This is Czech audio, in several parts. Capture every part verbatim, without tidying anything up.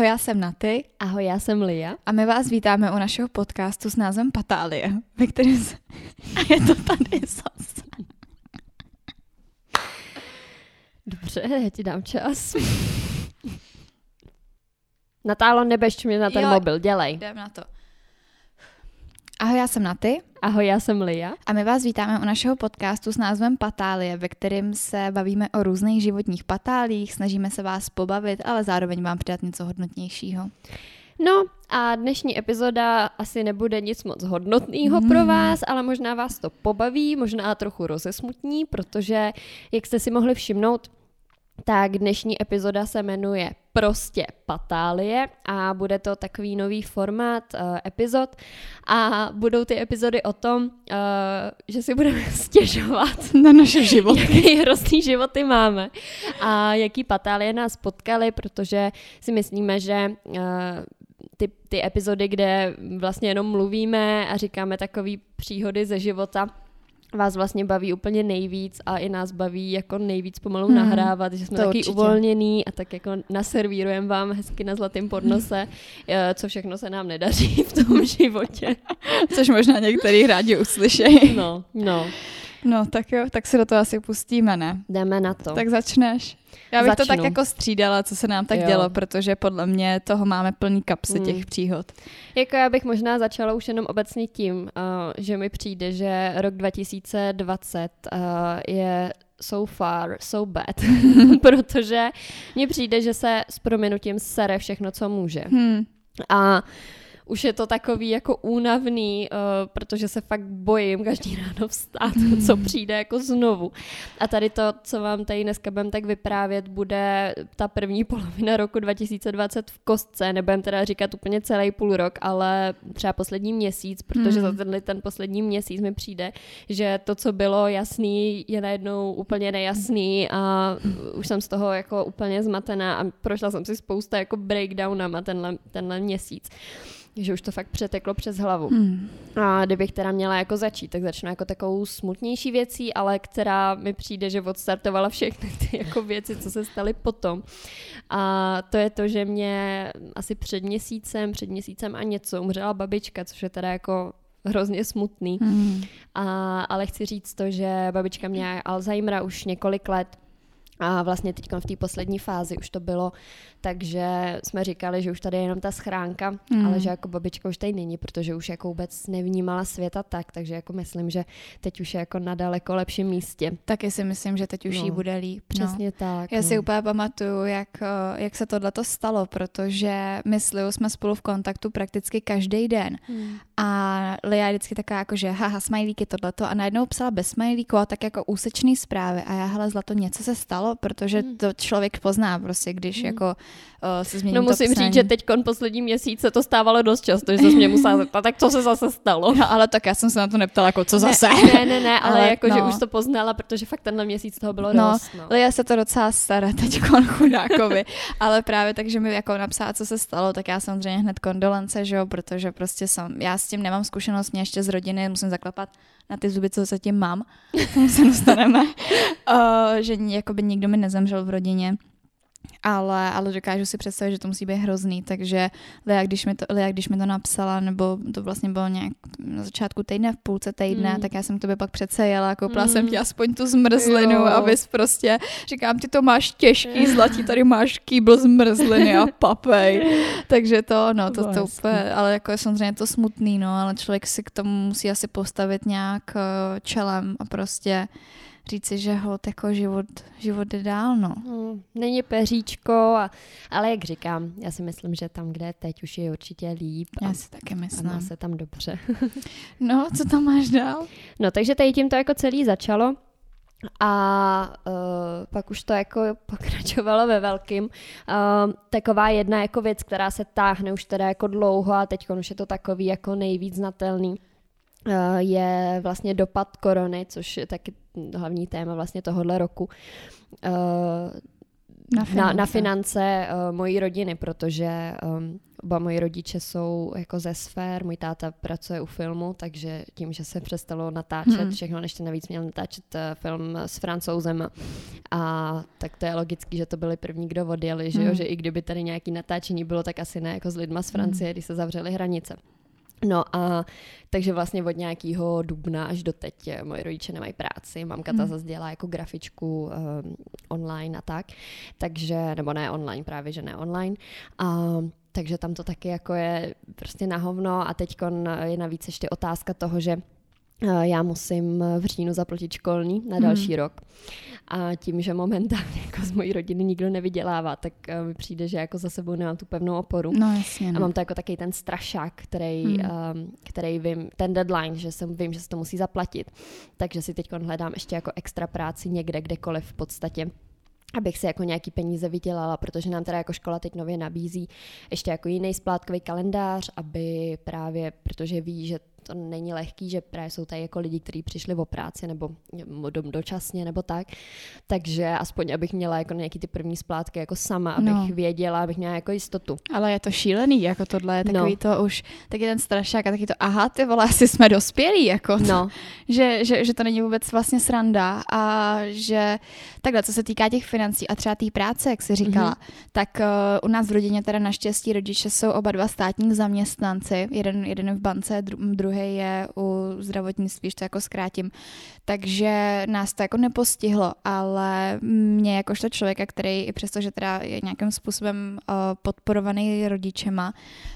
Ahoj, já jsem Naty. Ahoj, já jsem Lia. A my vás vítáme u našeho podcastu s názvem Patálie, ve kterém se... A je to tady zase. Dobře, já ti dám čas. Natálo, nebešť mě na ten jo, mobil, dělej. Jdem na to. Ahoj, já jsem Naty. Ahoj, já jsem Lia. A my vás vítáme u našeho podcastu s názvem Patálie, ve kterém se bavíme o různých životních patálích, snažíme se vás pobavit, ale zároveň vám přidat něco hodnotnějšího. No a dnešní epizoda asi nebude nic moc hodnotného mm. pro vás, ale možná vás to pobaví, možná trochu rozesmutní, protože, jak jste si mohli všimnout, tak dnešní epizoda se jmenuje Prostě patálie a bude to takový nový formát uh, epizod a budou ty epizody o tom, uh, že si budeme stěžovat na naše životy, jaký hrozný životy máme a jaký patálie nás potkaly, protože si myslíme, že uh, ty, ty epizody, kde vlastně jenom mluvíme a říkáme takový příhody ze života, vás vlastně baví úplně nejvíc a i nás baví jako nejvíc pomalu hmm, nahrávat, že jsme taky určitě uvolněný a tak jako naservírujeme vám hezky na zlatým podnose, co všechno se nám nedaří v tom životě. Což možná některý rádi uslyšejí. No, no. No, tak jo, tak se do toho asi pustíme, ne? Jdeme na to. Tak začneš. Já bych Začnu. to tak jako střídala, co se nám tak jo. dělo, protože podle mě toho máme plný kapsy hmm. těch příhod. Jako já bych možná začala už jenom obecně tím, uh, že mi přijde, že rok dva tisíce dvacet uh, je so far, so bad, protože mně přijde, že se s prominutím sere všechno, co může. Hmm. A už je to takový jako únavný, uh, protože se fakt bojím každý ráno vstát, co přijde jako znovu. A tady to, co vám tady dneska budem tak vyprávět, bude ta první polovina roku dva tisíce dvacet v kostce. Nebudem teda říkat úplně celý půl rok, ale třeba poslední měsíc, protože hmm. za tenhle ten poslední měsíc mi přijde, že to, co bylo jasný, je najednou úplně nejasný a už jsem z toho jako úplně zmatená a prošla jsem si spousta jako breakdownama tenhle, tenhle měsíc. Že už to fakt přeteklo přes hlavu. Hmm. A kdybych teda měla jako začít, tak začnu jako takovou smutnější věcí, ale která mi přijde, že odstartovala všechny ty jako věci, co se staly potom. A to je to, že mě asi před měsícem, před měsícem a něco umřela babička, což je teda jako hrozně smutný. Hmm. A, ale chci říct to, že babička měla Alzheimera už několik let. A vlastně teď v té poslední fázi už to bylo, takže jsme říkali, že už tady je jenom ta schránka, mm. ale že jako babička už tady není, protože už jako vůbec nevnímala světa tak, takže jako myslím, že teď už je jako na daleko lepším místě. Taky si myslím, že teď už no. jí bude líp. Přesně no. tak. Já no. si úplně pamatuju, jak, jak se tohleto stalo, protože my s Liu jsme spolu v kontaktu prakticky každý den. Mm. A Lia je vždycky taková jako, že haha, smajlíky tohleto a najednou psala bez smajlíku a tak jako úsečný zprávy a já hele zlato, něco se stalo. Protože to člověk pozná prostě, když hmm. jako uh, se změní to psaní. No musím říct, že teďkon poslední měsíc se to stávalo dost často, že se mě musela zeptat, tak co se zase stalo? No ale tak já jsem se na to neptala, jako co zase? Ne, ne, ne, ne ale, ale jako, no. že už to poznala, protože fakt tenhle měsíc toho bylo no, dost. No, ale já se to docela stará teďkon chudákovi, ale právě tak, že mi jako napsala, co se stalo, tak já samozřejmě hned kondolence, že jo, protože prostě jsem, já s tím nemám zkušenost, mě ještě z rodiny musím zaklapat na ty zuby, co se tím mám, tomu se dostaneme, uh, že jakoby nikdo mi nezemřel v rodině, ale, ale dokážu si představit, že to musí být hrozný, takže Lia, když mi to, Lia, když mi to napsala, nebo to vlastně bylo nějak na začátku týdne, v půlce týdne, mm. tak já jsem k tobě pak přece jela, koupila mm. jsem ti aspoň tu zmrzlinu, jo. abys prostě, říkám, ty to máš těžký zlatí, tady máš kýbl zmrzliny a papej, takže to, no, to, to úplně, ale jako je samozřejmě to smutný, no, ale člověk si k tomu musí asi postavit nějak čelem a prostě říci, že hod jako život, život jde dál, no. Hmm, není peříčko, a, ale jak říkám, já si myslím, že tam, kde teď už je určitě líp. Já a, si taky myslím. A má se tam dobře. No, co tam máš dál? No, takže tady tím to jako celý začalo. A uh, pak už to jako pokračovalo ve velkým. Uh, taková jedna jako věc, která se táhne už teda jako dlouho a teď už je to takový jako nejvíc znatelný. Je vlastně dopad korony, což je taky hlavní téma vlastně tohohle roku. na finance, na, na finance uh, mojí rodiny, protože um, oba moji rodiče jsou jako ze sfér, můj táta pracuje u filmu, takže tím, že se přestalo natáčet hmm. všechno, než ten navíc měl natáčet uh, film s Francouzem, a tak to je logický, že to byli první, kdo odjeli, hmm. že jo, že i kdyby tady nějaký natáčení bylo, tak asi ne jako s lidma z Francie, hmm. když se zavřely hranice. No a takže vlastně od nějakého dubna až do teď moje rodiče nemají práci, mamka ta zase dělá jako grafičku um, online a tak, takže, nebo ne online, právě že ne online, a takže tam to taky jako je prostě na hovno a teď je navíc ještě otázka toho, že já musím v říjnu zaplatit školní na další hmm. rok. A tím, že momentálně jako z mojí rodiny nikdo nevydělává, tak mi přijde, že jako za sebou nemám tu pevnou oporu. No, jasně, ne. A mám to jako takový ten strašák, který, hmm. um, který vím, ten deadline, že jsem, vím, že se to musí zaplatit. Takže si teď hledám ještě jako extra práci někde, kdekoliv v podstatě, abych si jako nějaký peníze vydělala, protože nám teda jako škola teď nově nabízí ještě jako jiný splátkový kalendář, aby právě, protože ví, že to není lehký, že právě jsou tady jako lidi, kteří přišli o práci nebo dočasně nebo tak, takže aspoň abych měla jako nějaký ty první splátky jako sama, abych no. věděla, abych měla jako jistotu. Ale je to šílený, jako tohle je takový no. to už, taky ten strašák a taky to, aha, ty vole, asi jsme dospělí, jako to, no. že, že, že to není vůbec vlastně sranda a že takhle, co se týká těch financí a třeba té práce, jak jsi říkala, mm-hmm. tak uh, u nás v rodině teda naštěstí rodiče jsou oba dva státní zaměstnanci, jeden, jeden v bance, dru- druhý je u zdravotnictví, když to jako zkrátím. Takže nás to jako nepostihlo, ale mě jakožto člověka, který i přesto, že teda je nějakým způsobem uh, podporovaný rodičema,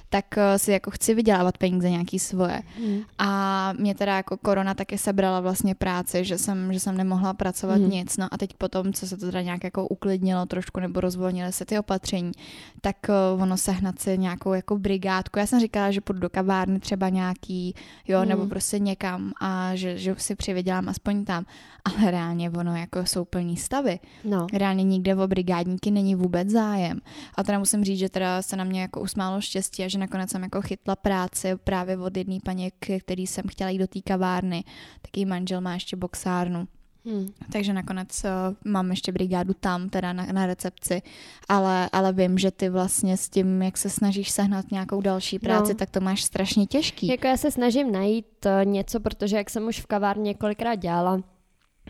tak uh, si jako chci vydělávat peníze nějaký svoje. Mm. A mě teda jako korona taky sebrala vlastně práci, že jsem, že jsem nemohla pracovat mm. nic. No a teď potom, co se to teda nějak jako uklidnilo trošku nebo rozvolnily se ty opatření, tak uh, ono sehnat si nějakou jako brigádku. Já jsem říkala, že půjdu do kavárny třeba nějaký jo, hmm. nebo prostě někam a že, že si přivydělám aspoň tam. Ale reálně ono jako jsou plný stavy. No. Reálně nikde o brigádníky není vůbec zájem. A teda musím říct, že teda se na mě jako usmálo štěstí a že nakonec jsem jako chytla práci právě od jedné paní, který jsem chtěla jít do té kavárny. Tak její manžel má ještě boxárnu. Hmm. Takže nakonec uh, mám ještě brigádu tam, teda na, na recepci, ale, ale vím, že ty vlastně s tím, jak se snažíš sehnat nějakou další práci, no. tak to máš strašně těžký. Jako já se snažím najít uh, něco, protože jak jsem už v kavárně několikrát dělala,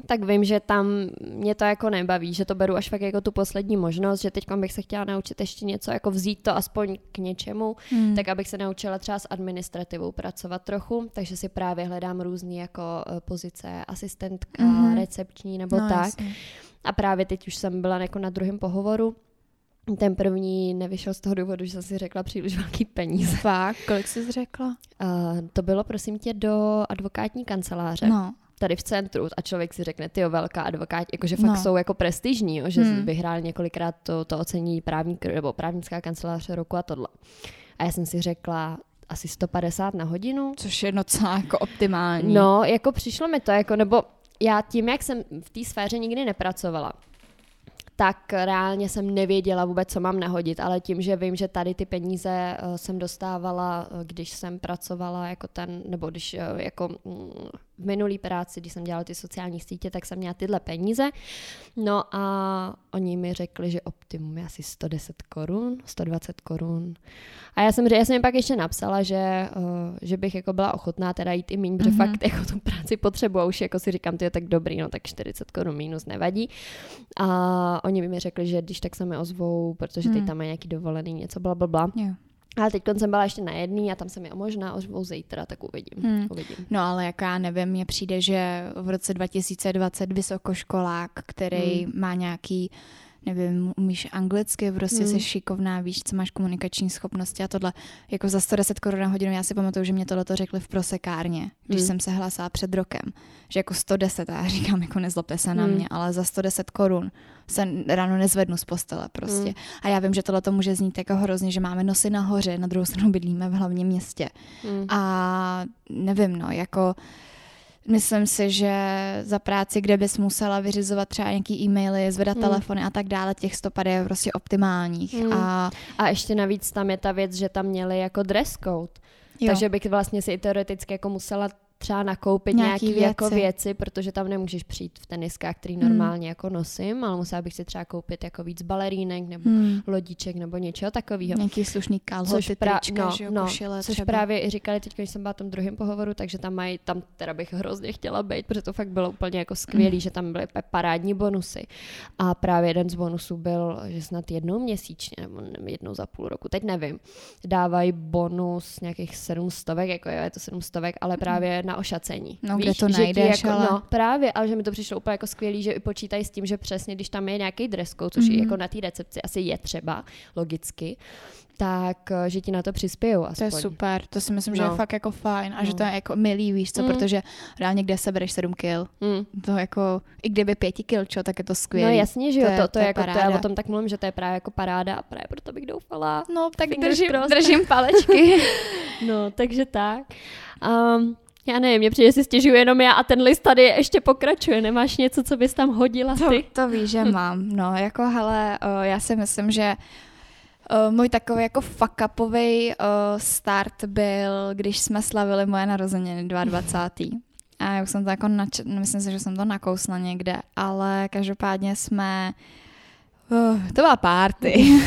tak vím, že tam mě to jako nebaví, že to beru až fakt jako tu poslední možnost, že teď bych se chtěla naučit ještě něco, jako vzít to aspoň k něčemu, hmm. tak abych se naučila třeba s administrativou pracovat trochu, takže si právě hledám různý jako pozice, asistentka, hmm. recepční nebo no, tak. Jasný. A právě teď už jsem byla jako na druhém pohovoru. Ten první nevyšel z toho důvodu, že jsem si řekla příliš velký peníze. Fakt? Kolik jsi řekla? Uh, to bylo, prosím tě, do advokátní kanceláře. No. Tady v centru a člověk si řekne, tyjo, velká advokát, jakože fakt no. jsou jako prestižní, jo, že hmm. vyhrál několikrát to, to ocení právník, nebo právnická kancelář roku a tohle. A já jsem si řekla asi sto padesát na hodinu. Což je docela jako optimální. No, jako přišlo mi to, jako, nebo já tím, jak jsem v té sféře nikdy nepracovala, tak reálně jsem nevěděla vůbec, co mám nahodit, ale tím, že vím, že tady ty peníze uh, jsem dostávala, když jsem pracovala jako ten, nebo když uh, jako v minulý práci, když jsem dělala ty sociální sítě, tak jsem měla tyhle peníze. No a oni mi řekli, že optimum je asi sto deset korun, sto dvacet korun. A já jsem, já jsem jim pak ještě napsala, že, uh, že bych jako byla ochotná teda jít i míň, protože mm-hmm. fakt jako tu práci potřebuji a už jako si říkám, to je tak dobrý, no tak čtyřicet korun mínus nevadí. A oni mi řekli, že když tak se mi ozvou, protože hmm. teď tam je nějaký dovolený, něco blablabla. Yeah. Ale teď jsem byla ještě na jedný a tam se mi možná ozvou zítra, tak uvidím. Hmm. uvidím. No ale jako já nevím, mně přijde, že v roce dva tisíce dvacet vysokoškolák, který hmm. má nějaký, nevím, umíš anglicky, prostě hmm. jsi šikovná, víš, co máš komunikační schopnosti a tohle. Jako za sto deset korun na hodinu, já si pamatuju, že mě tohleto řekli v prosekárně, když hmm. jsem se hlásila před rokem, že jako sto deset, a já říkám, jako nezlobte se na hmm. mě, ale za sto deset korun se ráno nezvednu z postele prostě. Hmm. A já vím, že tohleto může znít jako hrozně, že máme nosy nahoře, na druhou stranu bydlíme v hlavním městě. Hmm. A nevím, no, jako... Myslím si, že za práci, kde bys musela vyřizovat třeba nějaký e-maily, zvedat mm. telefony a tak dále, těch stopad je prostě optimálních. Mm. A, a ještě navíc tam je ta věc, že tam měli jako dress code. Jo. Takže bych vlastně si teoreticky jako musela třeba nakoupit nějaké věci. Jako věci, protože tam nemůžeš přijít v teniskách, který normálně hmm. jako nosím, ale musela bych si třeba koupit jako víc balerínek nebo hmm. lodiček nebo něčeho takového. Nějaký slušný kalhoty, pra... trička, no, že jo, no, košile což třeba. Právě i říkali teď, když jsem byla v tom druhém pohovoru, takže tam mají, tam teda bych hrozně chtěla být, protože to fakt bylo úplně jako skvělý, hmm. že tam byly parádní bonusy. A právě jeden z bonusů byl, že snad jednou měsíčně nebo jednou za půl roku, teď nevím, dávají bonus nějakých sedm stovek, jako je to sedm stovek, ale právě na ošacení. No, víš, kde to najdeš, jako, ale... No, právě, ale že mi to přišlo úplně jako skvělý, že i počítají s tím, že přesně, když tam je nějaký dress code, což mm-hmm. je jako na té recepci asi je třeba, logicky, tak, že ti na to přispějou aspoň. To je super, to si myslím, no. že je fakt jako fajn a no. že to je jako milý, víš co, mm. protože reálně kde se bereš sedm kil, mm. to jako, i kdyby pěti kil, čo, tak je to skvělé. No jasně, že jo, to, to, to, to je jako, to já o tom tak mluvím, že to je právě jako paráda a právě proto bych doufala. No, tak držím, držím palečky. No, takže tak. Um, Já nevím, mě přijde, si stěžuju jenom já a ten list tady ještě pokračuje. Nemáš něco, co bys tam hodila ty? To, to víš, že mám. No, jako, hele, já si myslím, že můj takový jako fuck-upovej start byl, když jsme slavili moje narozeniny dvacátého druhého A já jsem to jako, nač- myslím si, že jsem to nakousla někde, ale každopádně jsme... Uh, to byla party.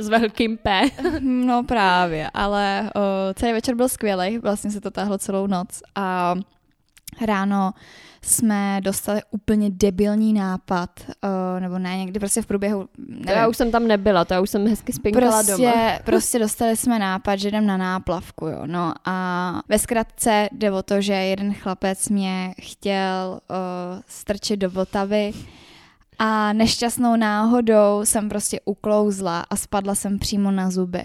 S velkým P. No právě, ale uh, celý večer byl skvělý, vlastně se to táhlo celou noc a ráno jsme dostali úplně debilní nápad, uh, nebo ne, někdy prostě v průběhu, nevím. To já už jsem tam nebyla, to já už jsem hezky spinkala prostě, doma. Prostě dostali jsme nápad, že jdem na náplavku, jo, no a ve zkratce jde o to, že jeden chlapec mě chtěl uh, strčit do Vltavy. A nešťastnou náhodou jsem prostě uklouzla a spadla jsem přímo na zuby.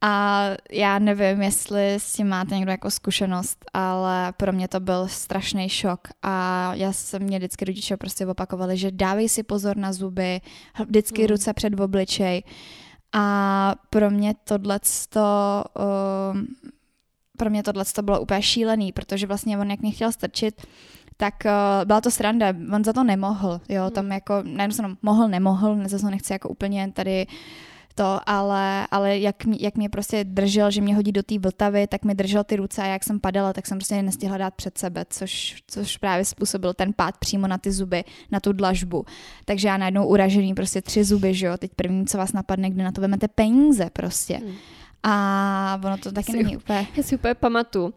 A já nevím, jestli s tím máte někdo jako zkušenost, ale pro mě to byl strašný šok. A já jsem, mě vždycky rodiče prostě opakovali, že dávej si pozor na zuby, vždycky hmm. ruce před obličej. A pro mě tohleto... Um, pro mě tohleto bylo úplně šílený, protože vlastně on jak mě chtěl strčit, tak uh, byla to sranda, on za to nemohl, jo, hmm. tam jako, nejenom jsem mohl, nemohl, zase ho nechci jako úplně tady to, ale, ale jak, jak mě prostě držel, že mě hodí do té Vltavy, tak mi držel ty ruce a jak jsem padala, tak jsem prostě nestihla dát před sebe, což, což právě způsobil ten pád přímo na ty zuby, na tu dlažbu. Takže já najednou uražený prostě tři zuby, že jo, teď první, co vás napadne, kde na to vemete peníze prostě. Hmm. A ono to taky není úplně... Já si úplně pamatuju.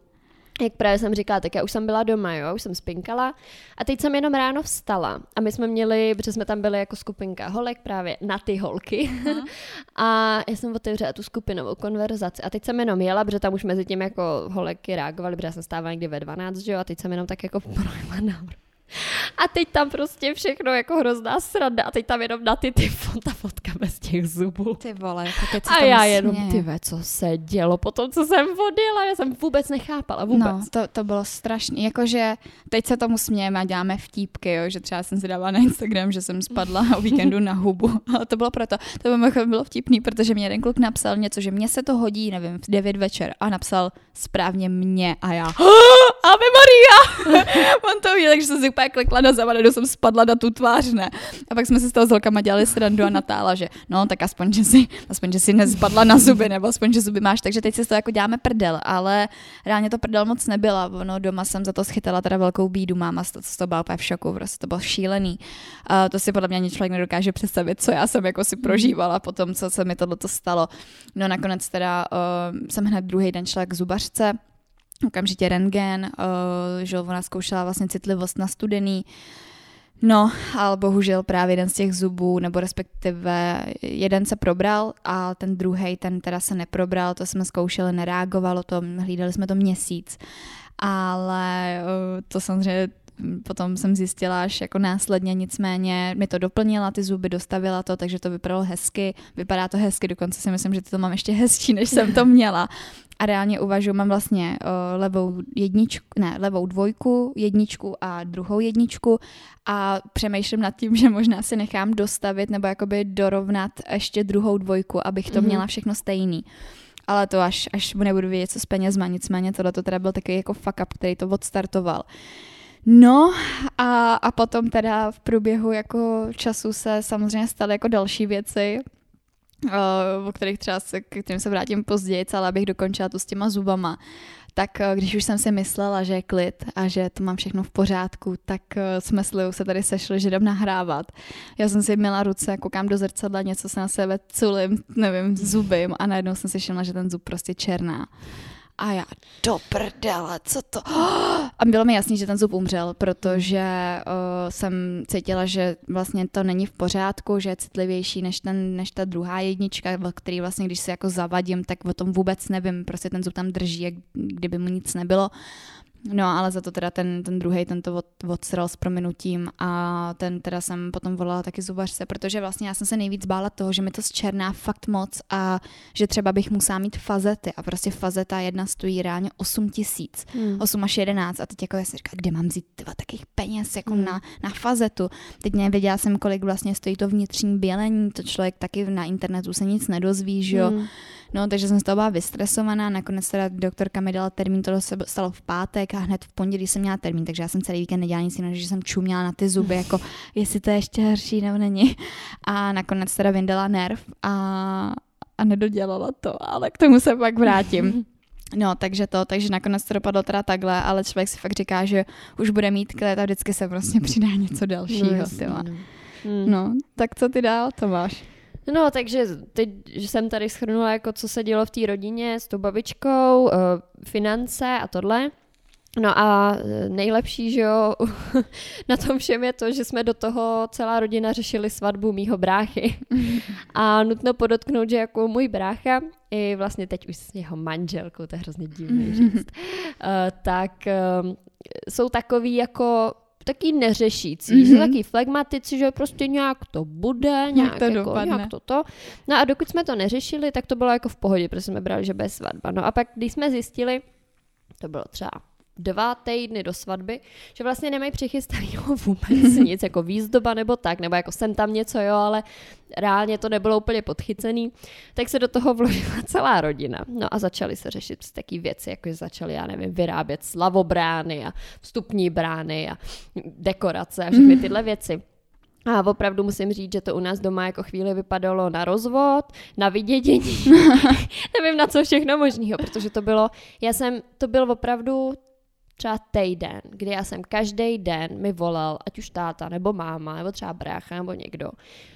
Jak právě jsem říkala, tak já už jsem byla doma, jo, už jsem spinkala a teď jsem jenom ráno vstala a my jsme měli, protože jsme tam byli jako skupinka holek právě na ty holky uh-huh. a já jsem otevřela tu skupinovou konverzaci a teď jsem jenom jela, protože tam už mezi tím jako holky reagovaly, protože já jsem stávala někdy ve dvanáct, že jo, a teď jsem jenom tak jako projela návrh. A teď tam prostě všechno jako hrozná sranda a teď tam jenom na ty, ty ta fotka bez těch zubů. Ty vole, jako teď se a tam já jenom, směje. Ty ve, co se dělo po tom, co jsem vodila, já jsem vůbec nechápala, vůbec. No, to, to bylo strašný, jakože teď se tomu smějeme a děláme vtípky, jo, že třeba jsem si dávala na Instagram, že jsem spadla o víkendu na hubu, ale to bylo proto, to by bylo vtipný, protože mě jeden kluk napsal něco, že mně se to hodí, nevím, v devět večer a napsal správně mě a já, a memoria, on to udělal, takže jsem si úplně klikla na zavadu, jsem spadla na tu tvář, ne. A pak jsme se s toho s holkama dělali srandu a Natála, že no, tak aspoň, že si, aspoň, že si nespadla na zuby, nebo aspoň, že zuby máš, takže teď si z toho jako děláme prdel, ale reálně to prdel moc nebyla, no doma jsem za to schytala teda velkou bídu, máma z toho, z toho byla úplně v šoku, prostě to bylo šílený. Uh, to si podle mě ani člověk nedokáže představit, co já jsem jako si prožívala po tom, co se mi tohleto stalo. No nakonec teda uh, jsem hned druhý den šla k zubařce, okamžitě rentgen, že ona zkoušela vlastně citlivost na studený. No, ale bohužel právě jeden z těch zubů, nebo respektive jeden se probral a ten druhej, ten teda se neprobral, to jsme zkoušeli, nereagovalo to, hlídali jsme to měsíc. Ale to samozřejmě potom jsem zjistila až jako následně, nicméně mi to doplnila, ty zuby dostavila to, takže to vypadalo hezky, vypadá to hezky, dokonce si myslím, že to mám ještě hezčí, než jsem to měla. A reálně uvažuji, mám vlastně uh, levou jedničku, ne, levou dvojku, jedničku a druhou jedničku a přemýšlím nad tím, že možná si nechám dostavit nebo jakoby dorovnat ještě druhou dvojku, abych to mm-hmm. měla všechno stejný. Ale to až, až nebudu vědět, co s penězma, nicméně tohle to teda byl takový jako fuck up, který to odstartoval. No a, a potom teda v průběhu jako času se samozřejmě staly jako další věci. o kterých třeba se, k kterým se vrátím později, ale abych dokončila to s těma zubama, tak když už jsem si myslela, že je klid a že to mám všechno v pořádku, tak jsme s Liou se tady sešli, že jdem nahrávat. Já jsem si měla ruce, koukám do zrcadla, něco se na sebe culím, nevím, zubím a najednou jsem si všimla, že ten zub prostě černá. A já, do prdele, co to? A bylo mi jasný, že ten zub umřel, protože uh, jsem cítila, že vlastně to není v pořádku, že je citlivější než, ten, než ta druhá jednička, který vlastně, když se jako zavadím, tak o tom vůbec nevím, prostě ten zub tam drží, jak kdyby mu nic nebylo. No, ale za to teda ten, ten druhej, ten to od, odsral s prominutím a ten teda jsem potom volala taky zubařce, protože vlastně já jsem se nejvíc bála toho, že mi to zčerná fakt moc a že třeba bych musela mít fazety a prostě fazeta jedna stojí reálně osm tisíc, hmm. osm až jedenáct a teď jako já si říkala, kde mám vzít tyva takých peněz jako hmm. na, na fazetu. Teď nevěděla jsem, kolik vlastně stojí to vnitřní bělení, to člověk taky na internetu se nic nedozví, že jo. Hmm. No, takže jsem z toho byla vystresovaná, nakonec teda doktorka mi dala termín, to se stalo v pátek a hned v pondělí jsem měla termín, takže já jsem celý víkend nedělala nic jiného, že jsem čuměla na ty zuby, jako jestli to je ještě horší nebo není. A nakonec teda vyndala nerv a, a nedodělala to, ale k tomu se pak vrátím. No, takže to, takže nakonec to dopadlo teda takhle, ale člověk si fakt říká, že už bude mít klid a vždycky se prostě přidá něco dalšího. No, no. no tak co ty dál, Tomáš? No, takže teď jsem tady shrnula, jako co se dělo v té rodině s tou babičkou, finance a tohle. No a nejlepší, že jo, na tom všem je to, že jsme do toho celá rodina řešili svatbu mýho bráchy. A nutno podotknout, že jako můj brácha, i vlastně teď už s jeho manželkou, to je hrozně divný říct, tak jsou takový jako... taky neřešící, mm-hmm. jsou taky flegmatici, že prostě nějak to bude, nějak to jako, nějak toto. No a dokud jsme to neřešili, tak to bylo jako v pohodě, protože jsme brali, že bude svatba. No a pak, když jsme zjistili, to bylo třeba dva týdny do svatby, že vlastně nemají přichystanýho vůbec nic, jako výzdoba nebo tak, nebo jako sem tam něco, jo, ale reálně to nebylo úplně podchycený, tak se do toho vložila celá rodina. No a začaly se řešit taky věci, jakože začaly, já nevím, vyrábět slavobrány a vstupní brány a dekorace a všechny tyhle věci. A opravdu musím říct, že to u nás doma jako chvíli vypadalo na rozvod, na vydědění, nevím na co všechno možného, protože to bylo, já jsem, to byl opravdu třeba týden, kdy já jsem každý den mi volal, ať už táta, nebo máma, nebo třeba brácha, nebo někdo.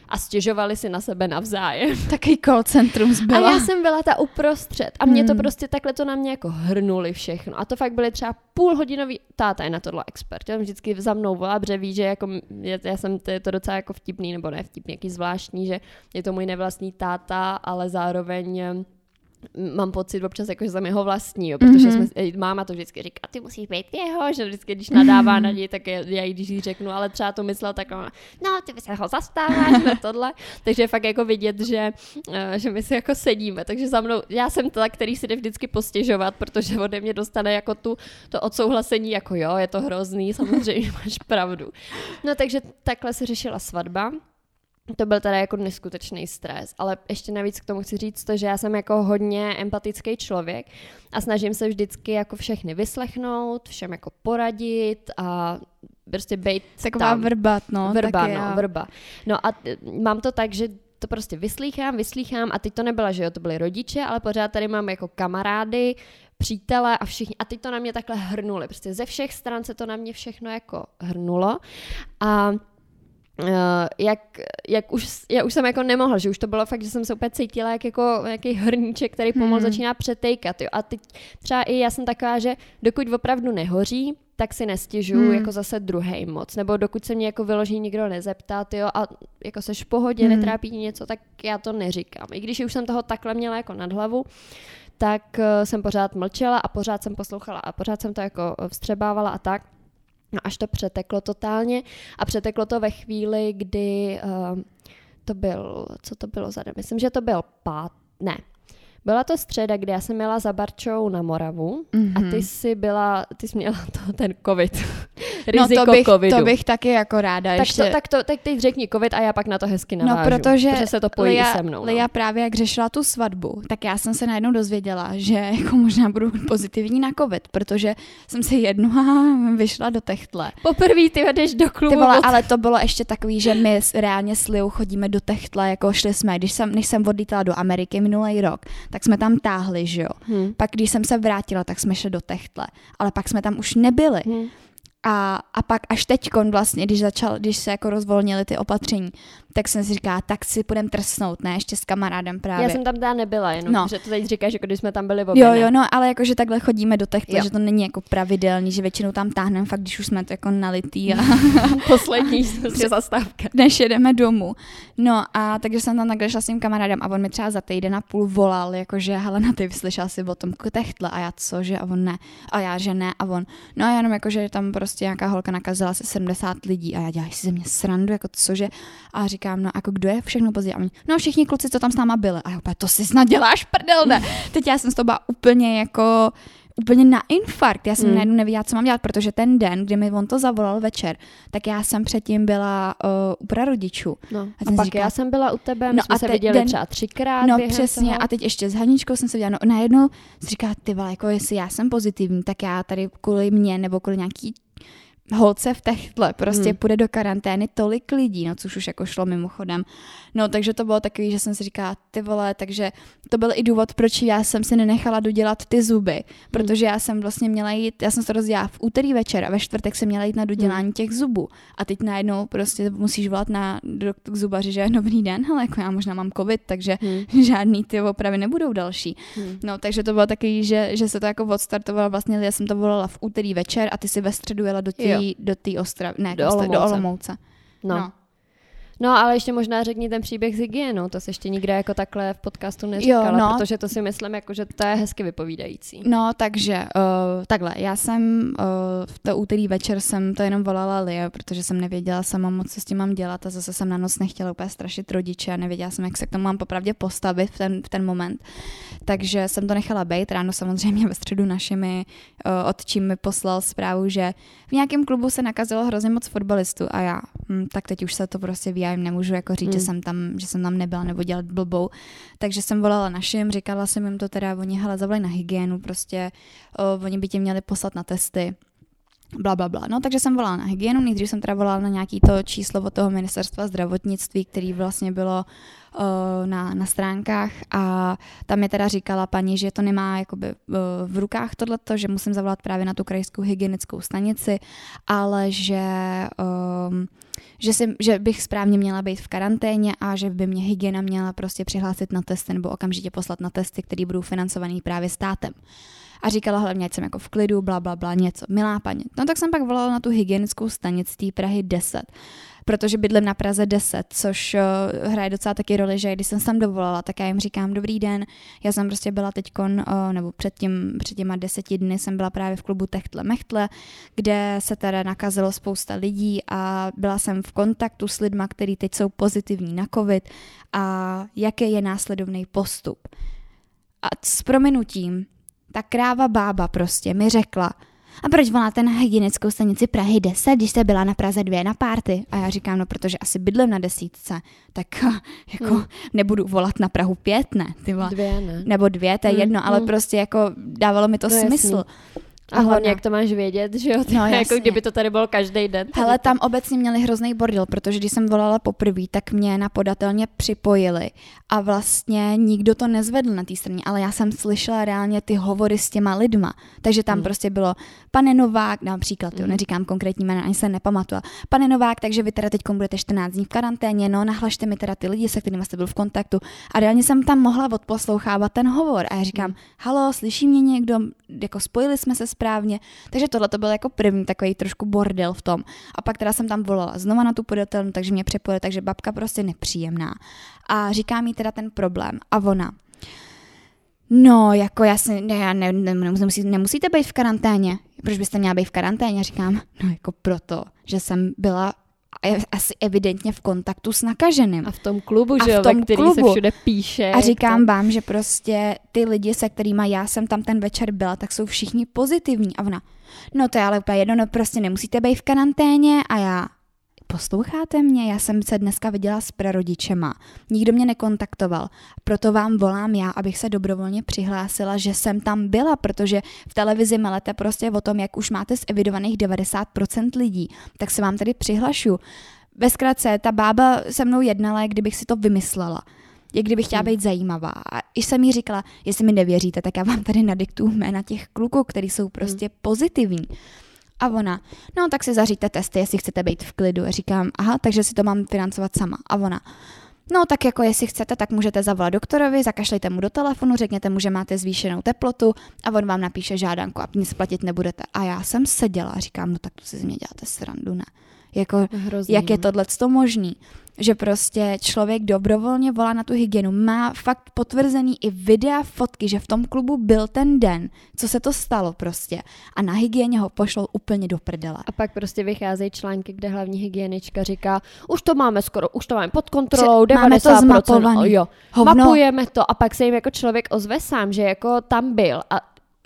A stěžovali si na sebe navzájem. Taky call centrum zbyla. A já jsem byla ta uprostřed. A mě to hmm. prostě takhle to na mě jako hrnuli všechno. A to fakt byly třeba půlhodinový... Táta je na tohle expert. Já vždycky za mnou volá, protože ví, že jako... Já jsem to, je to docela jako vtipný, nebo ne vtipný, jaký zvláštní, že je to můj nevlastní táta, ale zároveň... mám pocit občas, jako, že jsem jeho vlastní, jo, protože jsme, máma to vždycky říká, ty musíš být jeho, že vždycky, když nadává na něj, tak já jí když jí řeknu, ale třeba to myslel tak, no, ty by se ho zastáváš na tohle, takže je fakt jako vidět, že, že my si jako sedíme, takže za mnou, já jsem ta, který si jde vždycky postěžovat, protože ode mě dostane jako tu, to odsouhlasení, jako jo, je to hrozný, samozřejmě máš pravdu. No takže takhle se řešila svatba. To byl teda jako neskutečný stres, ale ještě navíc k tomu chci říct to, že já jsem jako hodně empatický člověk a snažím se vždycky jako všechny vyslechnout, všem jako poradit a prostě bejt taková tam. vrbat, no. Vrba, tak no, já. vrba. No a t- mám to tak, že to prostě vyslýchám, vyslýchám a teď to nebyla, že jo, to byly rodiče, ale pořád tady mám jako kamarády, přítele a všichni. A teď to na mě takhle hrnuli, prostě ze všech stran se to na mě všechno jako hrnulo a Uh, jak, jak už, já už jsem jako nemohla, že už to bylo fakt, že jsem se úplně cítila jak jako nějaký hrníček, který pomalu hmm. začíná přetejkat, jo. A teď třeba i já jsem taková, že dokud opravdu nehoří, tak si nestěžuju hmm. jako zase druhej moc, nebo dokud se mě jako vyloží nikdo nezeptá, tyjo, a jako seš v pohodě, hmm. netrápí něco, tak já to neříkám. I když už jsem toho takhle měla jako nad hlavu, tak uh, jsem pořád mlčela a pořád jsem poslouchala a pořád jsem to jako vstřebávala a tak. No až to přeteklo totálně a přeteklo to ve chvíli, kdy uh, to byl, co to bylo za den? Myslím, že to byl pát, ne. Byla to středa, kdy já jsem jela za Barčou na Moravu mm-hmm. a ty jsi byla, ty jsi měla to, ten covid. riziko no to bych, covidu. to bych taky jako ráda tak ještě. To, tak to, tak teď řekni covid a já pak na to hezky navážu. No protože, protože se to pojí Lia, se mnou. No. Lia právě jak řešila tu svatbu, tak já jsem se najednou dozvěděla, že jako možná budu pozitivní na covid, protože jsem se jednu a vyšla do Techtle. Poprvé ty vedeš do klubu. Ty vole, od... ale to bylo ještě takový, že my reálně s Liou chodíme do Techtle, jako šli jsme, když jsem, než jsem odlítala do Ameriky minulý rok, tak jsme tam táhli, že jo. Hmm. Pak když jsem se vrátila, tak jsme šli do Techtle, ale pak jsme tam už nebyli. Hmm. A, a pak až teďkon vlastně, když, začal, když se jako rozvolnily ty opatření, tak jsem si říkala, tak si půjdem trsnout, ne, ještě s kamarádem právě. Já jsem tam teda nebyla jenom, no. Že to teď říkáš, jako když jsme tam byli v obě, Jo, jo, no, ale jakože takhle chodíme do Techtle, že to není jako pravidelný, že většinou tam táhneme fakt, když už jsme to jako nalitý a... Poslední se zastávka. Než jedeme domů. No a takže jsem tam takhle šla s tím kamarádem a on mi třeba za týden a půl volal, jakože Helena, ty slyšela si o tom Techtle a já co, že a on ne, a já že ne a on. No a jenom jakože tam prostě nějaká holka nakazila se sedmdesát lidí a já děláš si ze mě srandu, jako cože? A říkám, no jako kdo je všechno později? A mě, no všichni kluci, co tam s náma byli. A já opět, to si snad děláš prdel, ne? Teď já jsem z toho byla úplně jako, úplně na infarkt. Já jsem mm. najednou nevěděla, co mám dělat, protože ten den, kdy mi on to zavolal večer, tak já jsem předtím byla uh, u prarodičů. No. A, a pak říkala, já jsem byla u tebe, my no jsme se viděli den, třeba třikrát. No přesně toho. A teď ještě s Haničkou jsem se viděla. No najednou jsem říkala, ty vole, jako jestli já jsem pozitivní, tak já tady kvůli mě nebo kvůli nějaký holce v Techtle, prostě hmm. půjde do karantény tolik lidí, no což už jako šlo mimochodem. No takže to bylo takový, že jsem si říkala, ty vole, takže to byl i důvod, proč já jsem si nenechala dodělat ty zuby, protože já jsem vlastně měla jít, já jsem se rozdělala v úterý večer a ve čtvrtek jsem měla jít na dodělání hmm. těch zubů a teď najednou prostě musíš volat na k zubaři, že dobrý den, hele, jako já možná mám covid, takže hmm. žádný ty opravy nebudou další. Hmm. No takže to bylo takový, že, že se to jako odstartovalo, vlastně já jsem to volala v úterý večer a ty si ve středu jela do těch do té Ostravy, ne, do Olomouce. Do Olomouce. No. no. No, ale ještě možná řekni ten příběh s hygienou, to se ještě nikde jako takhle v podcastu neříkala, jo, no. Protože to si myslím, jako, že to je hezky vypovídající. No, takže uh, takhle, já jsem uh, v to úterý večer jsem to jenom volala Lio, protože jsem nevěděla sama moc, co s tím mám dělat a zase jsem na noc nechtěla úplně strašit rodiče a nevěděla jsem, jak se k tomu mám popravdě postavit v ten, v ten moment. Takže jsem to nechala bejt, ráno samozřejmě ve středu našimi uh, otčím mi poslal zprávu, že v nějakém klubu se nakazilo hrozně moc fotbalistů a já, hm, tak teď už se to prostě ví. Já jim nemůžu jako říct, mm. že, jsem tam, že jsem tam nebyla nebo dělat blbou. Takže jsem volala našim, říkala jsem jim to teda, oni hele, zavolali na hygienu, prostě o, oni by tě měli poslat na testy, bla, bla, bla. No takže jsem volala na hygienu, nejdřív jsem teda volala na nějaký to číslo od toho ministerstva zdravotnictví, který vlastně bylo Na, na stránkách a tam mi teda říkala paní, že to nemá jakoby v rukách tohleto, že musím zavolat právě na tu krajskou hygienickou stanici, ale že, um, že, si, že bych správně měla být v karanténě a že by mě hygiena měla prostě přihlásit na testy nebo okamžitě poslat na testy, které budou financované právě státem. A říkala hlavně, ať jsem jako v klidu, bla, bla, bla, něco. Milá paní. No tak jsem pak volala na tu hygienickou stanici té Prahy deset. Protože bydlím na Praze deset, což uh, hraje docela taky roli, že když jsem se tam dovolala, tak já jim říkám dobrý den, já jsem prostě byla teďkon, uh, nebo před, tím, před těma deseti dny jsem byla právě v klubu Techtle Mechtle, kde se teda nakazilo spousta lidí a byla jsem v kontaktu s lidma, který teď jsou pozitivní na covid a jaký je následovný postup. A s prominutím, ta kráva bába prostě mi řekla, a proč voláte na hygienickou stanici Prahy deset, když jste byla na Praze dvě na párty? A já říkám, no protože asi bydlím na desítce, tak jako hmm. nebudu volat na Prahu pět, ne? Tyvo, dvě, ne? Nebo dvě, to je hmm. jedno, ale hmm. prostě jako dávalo mi to, to smysl. Jasný. A hlavně, jak to máš vědět, že jo? No, jako kdyby to tady bylo každý den. Hele, tam obecně měli hrozný bordel, protože když jsem volala poprvé, tak mě na podatelně připojili a vlastně nikdo to nezvedl na té straně, ale já jsem slyšela reálně ty hovory s těma lidma. Takže tam hmm. prostě bylo, pane Novák, například, hmm. jo, neříkám konkrétní jména, ani se nepamatuju. Pane Novák, takže vy teda teď budete čtrnáct dní v karanténě, no nahlašte mi teda ty lidi, se kterými jste byl v kontaktu. A reálně jsem tam mohla odposlouchávat ten hovor. A já říkám, hmm. halo, slyší mě někdo, jako spojili jsme se správně. Takže tohle to byl jako první takový trošku bordel v tom. A pak teda jsem tam volala znova na tu podatelnu, takže mě přepojili, takže babka prostě nepříjemná. A říká mi teda ten problém. A ona, no jako já si, já ne, ne, nemusí, nemusíte být v karanténě. Proč byste měla být v karanténě? Říkám, no jako proto, že jsem byla asi evidentně v kontaktu s nakaženým. A v tom klubu, že jo, ve který klubu. Se všude píše. A říkám vám, že prostě ty lidi, se kterými já jsem tam ten večer byla, tak jsou všichni pozitivní. A ona, no to je ale úplně jedno, no prostě nemusíte být v karanténě. A já, posloucháte mě? Já jsem se dneska viděla s prarodičema. Nikdo mě nekontaktoval. Proto vám volám já, abych se dobrovolně přihlásila, že jsem tam byla, protože v televizi melete prostě o tom, jak už máte zevidovaných devadesát procent lidí. Tak se vám tady přihlašu. Ve zkratce, ta bába se mnou jednala, jak kdybych si to vymyslela. Jak kdybych chtěla být zajímavá. A i jsem jí říkala, jestli mi nevěříte, tak já vám tady nadiktuju jména těch kluků, který jsou prostě pozitivní. A ona, no tak si zaříďte testy, jestli chcete být v klidu. A říkám, aha, takže si to mám financovat sama. A ona, no tak jako jestli chcete, tak můžete zavolat doktorovi, zakašlejte mu do telefonu, řekněte mu, že máte zvýšenou teplotu a on vám napíše žádanku a nic platit nebudete. A já jsem seděla a říkám, no tak tu si z mě děláte srandu, ne? Jako, hrozný, jak je tohleto možný? Že prostě člověk dobrovolně volá na tu hygienu. Má fakt potvrzený i videa, fotky, že v tom klubu byl ten den, co se to stalo prostě. A na hygieně ho pošlou úplně do prdele. A pak prostě vycházejí články, kde hlavní hygienička říká, už to máme skoro, už to máme pod kontrolou, devadesát procent. Máme to zmapované. Jo, mapujeme to a pak se jim jako člověk ozve sám, že jako tam byl a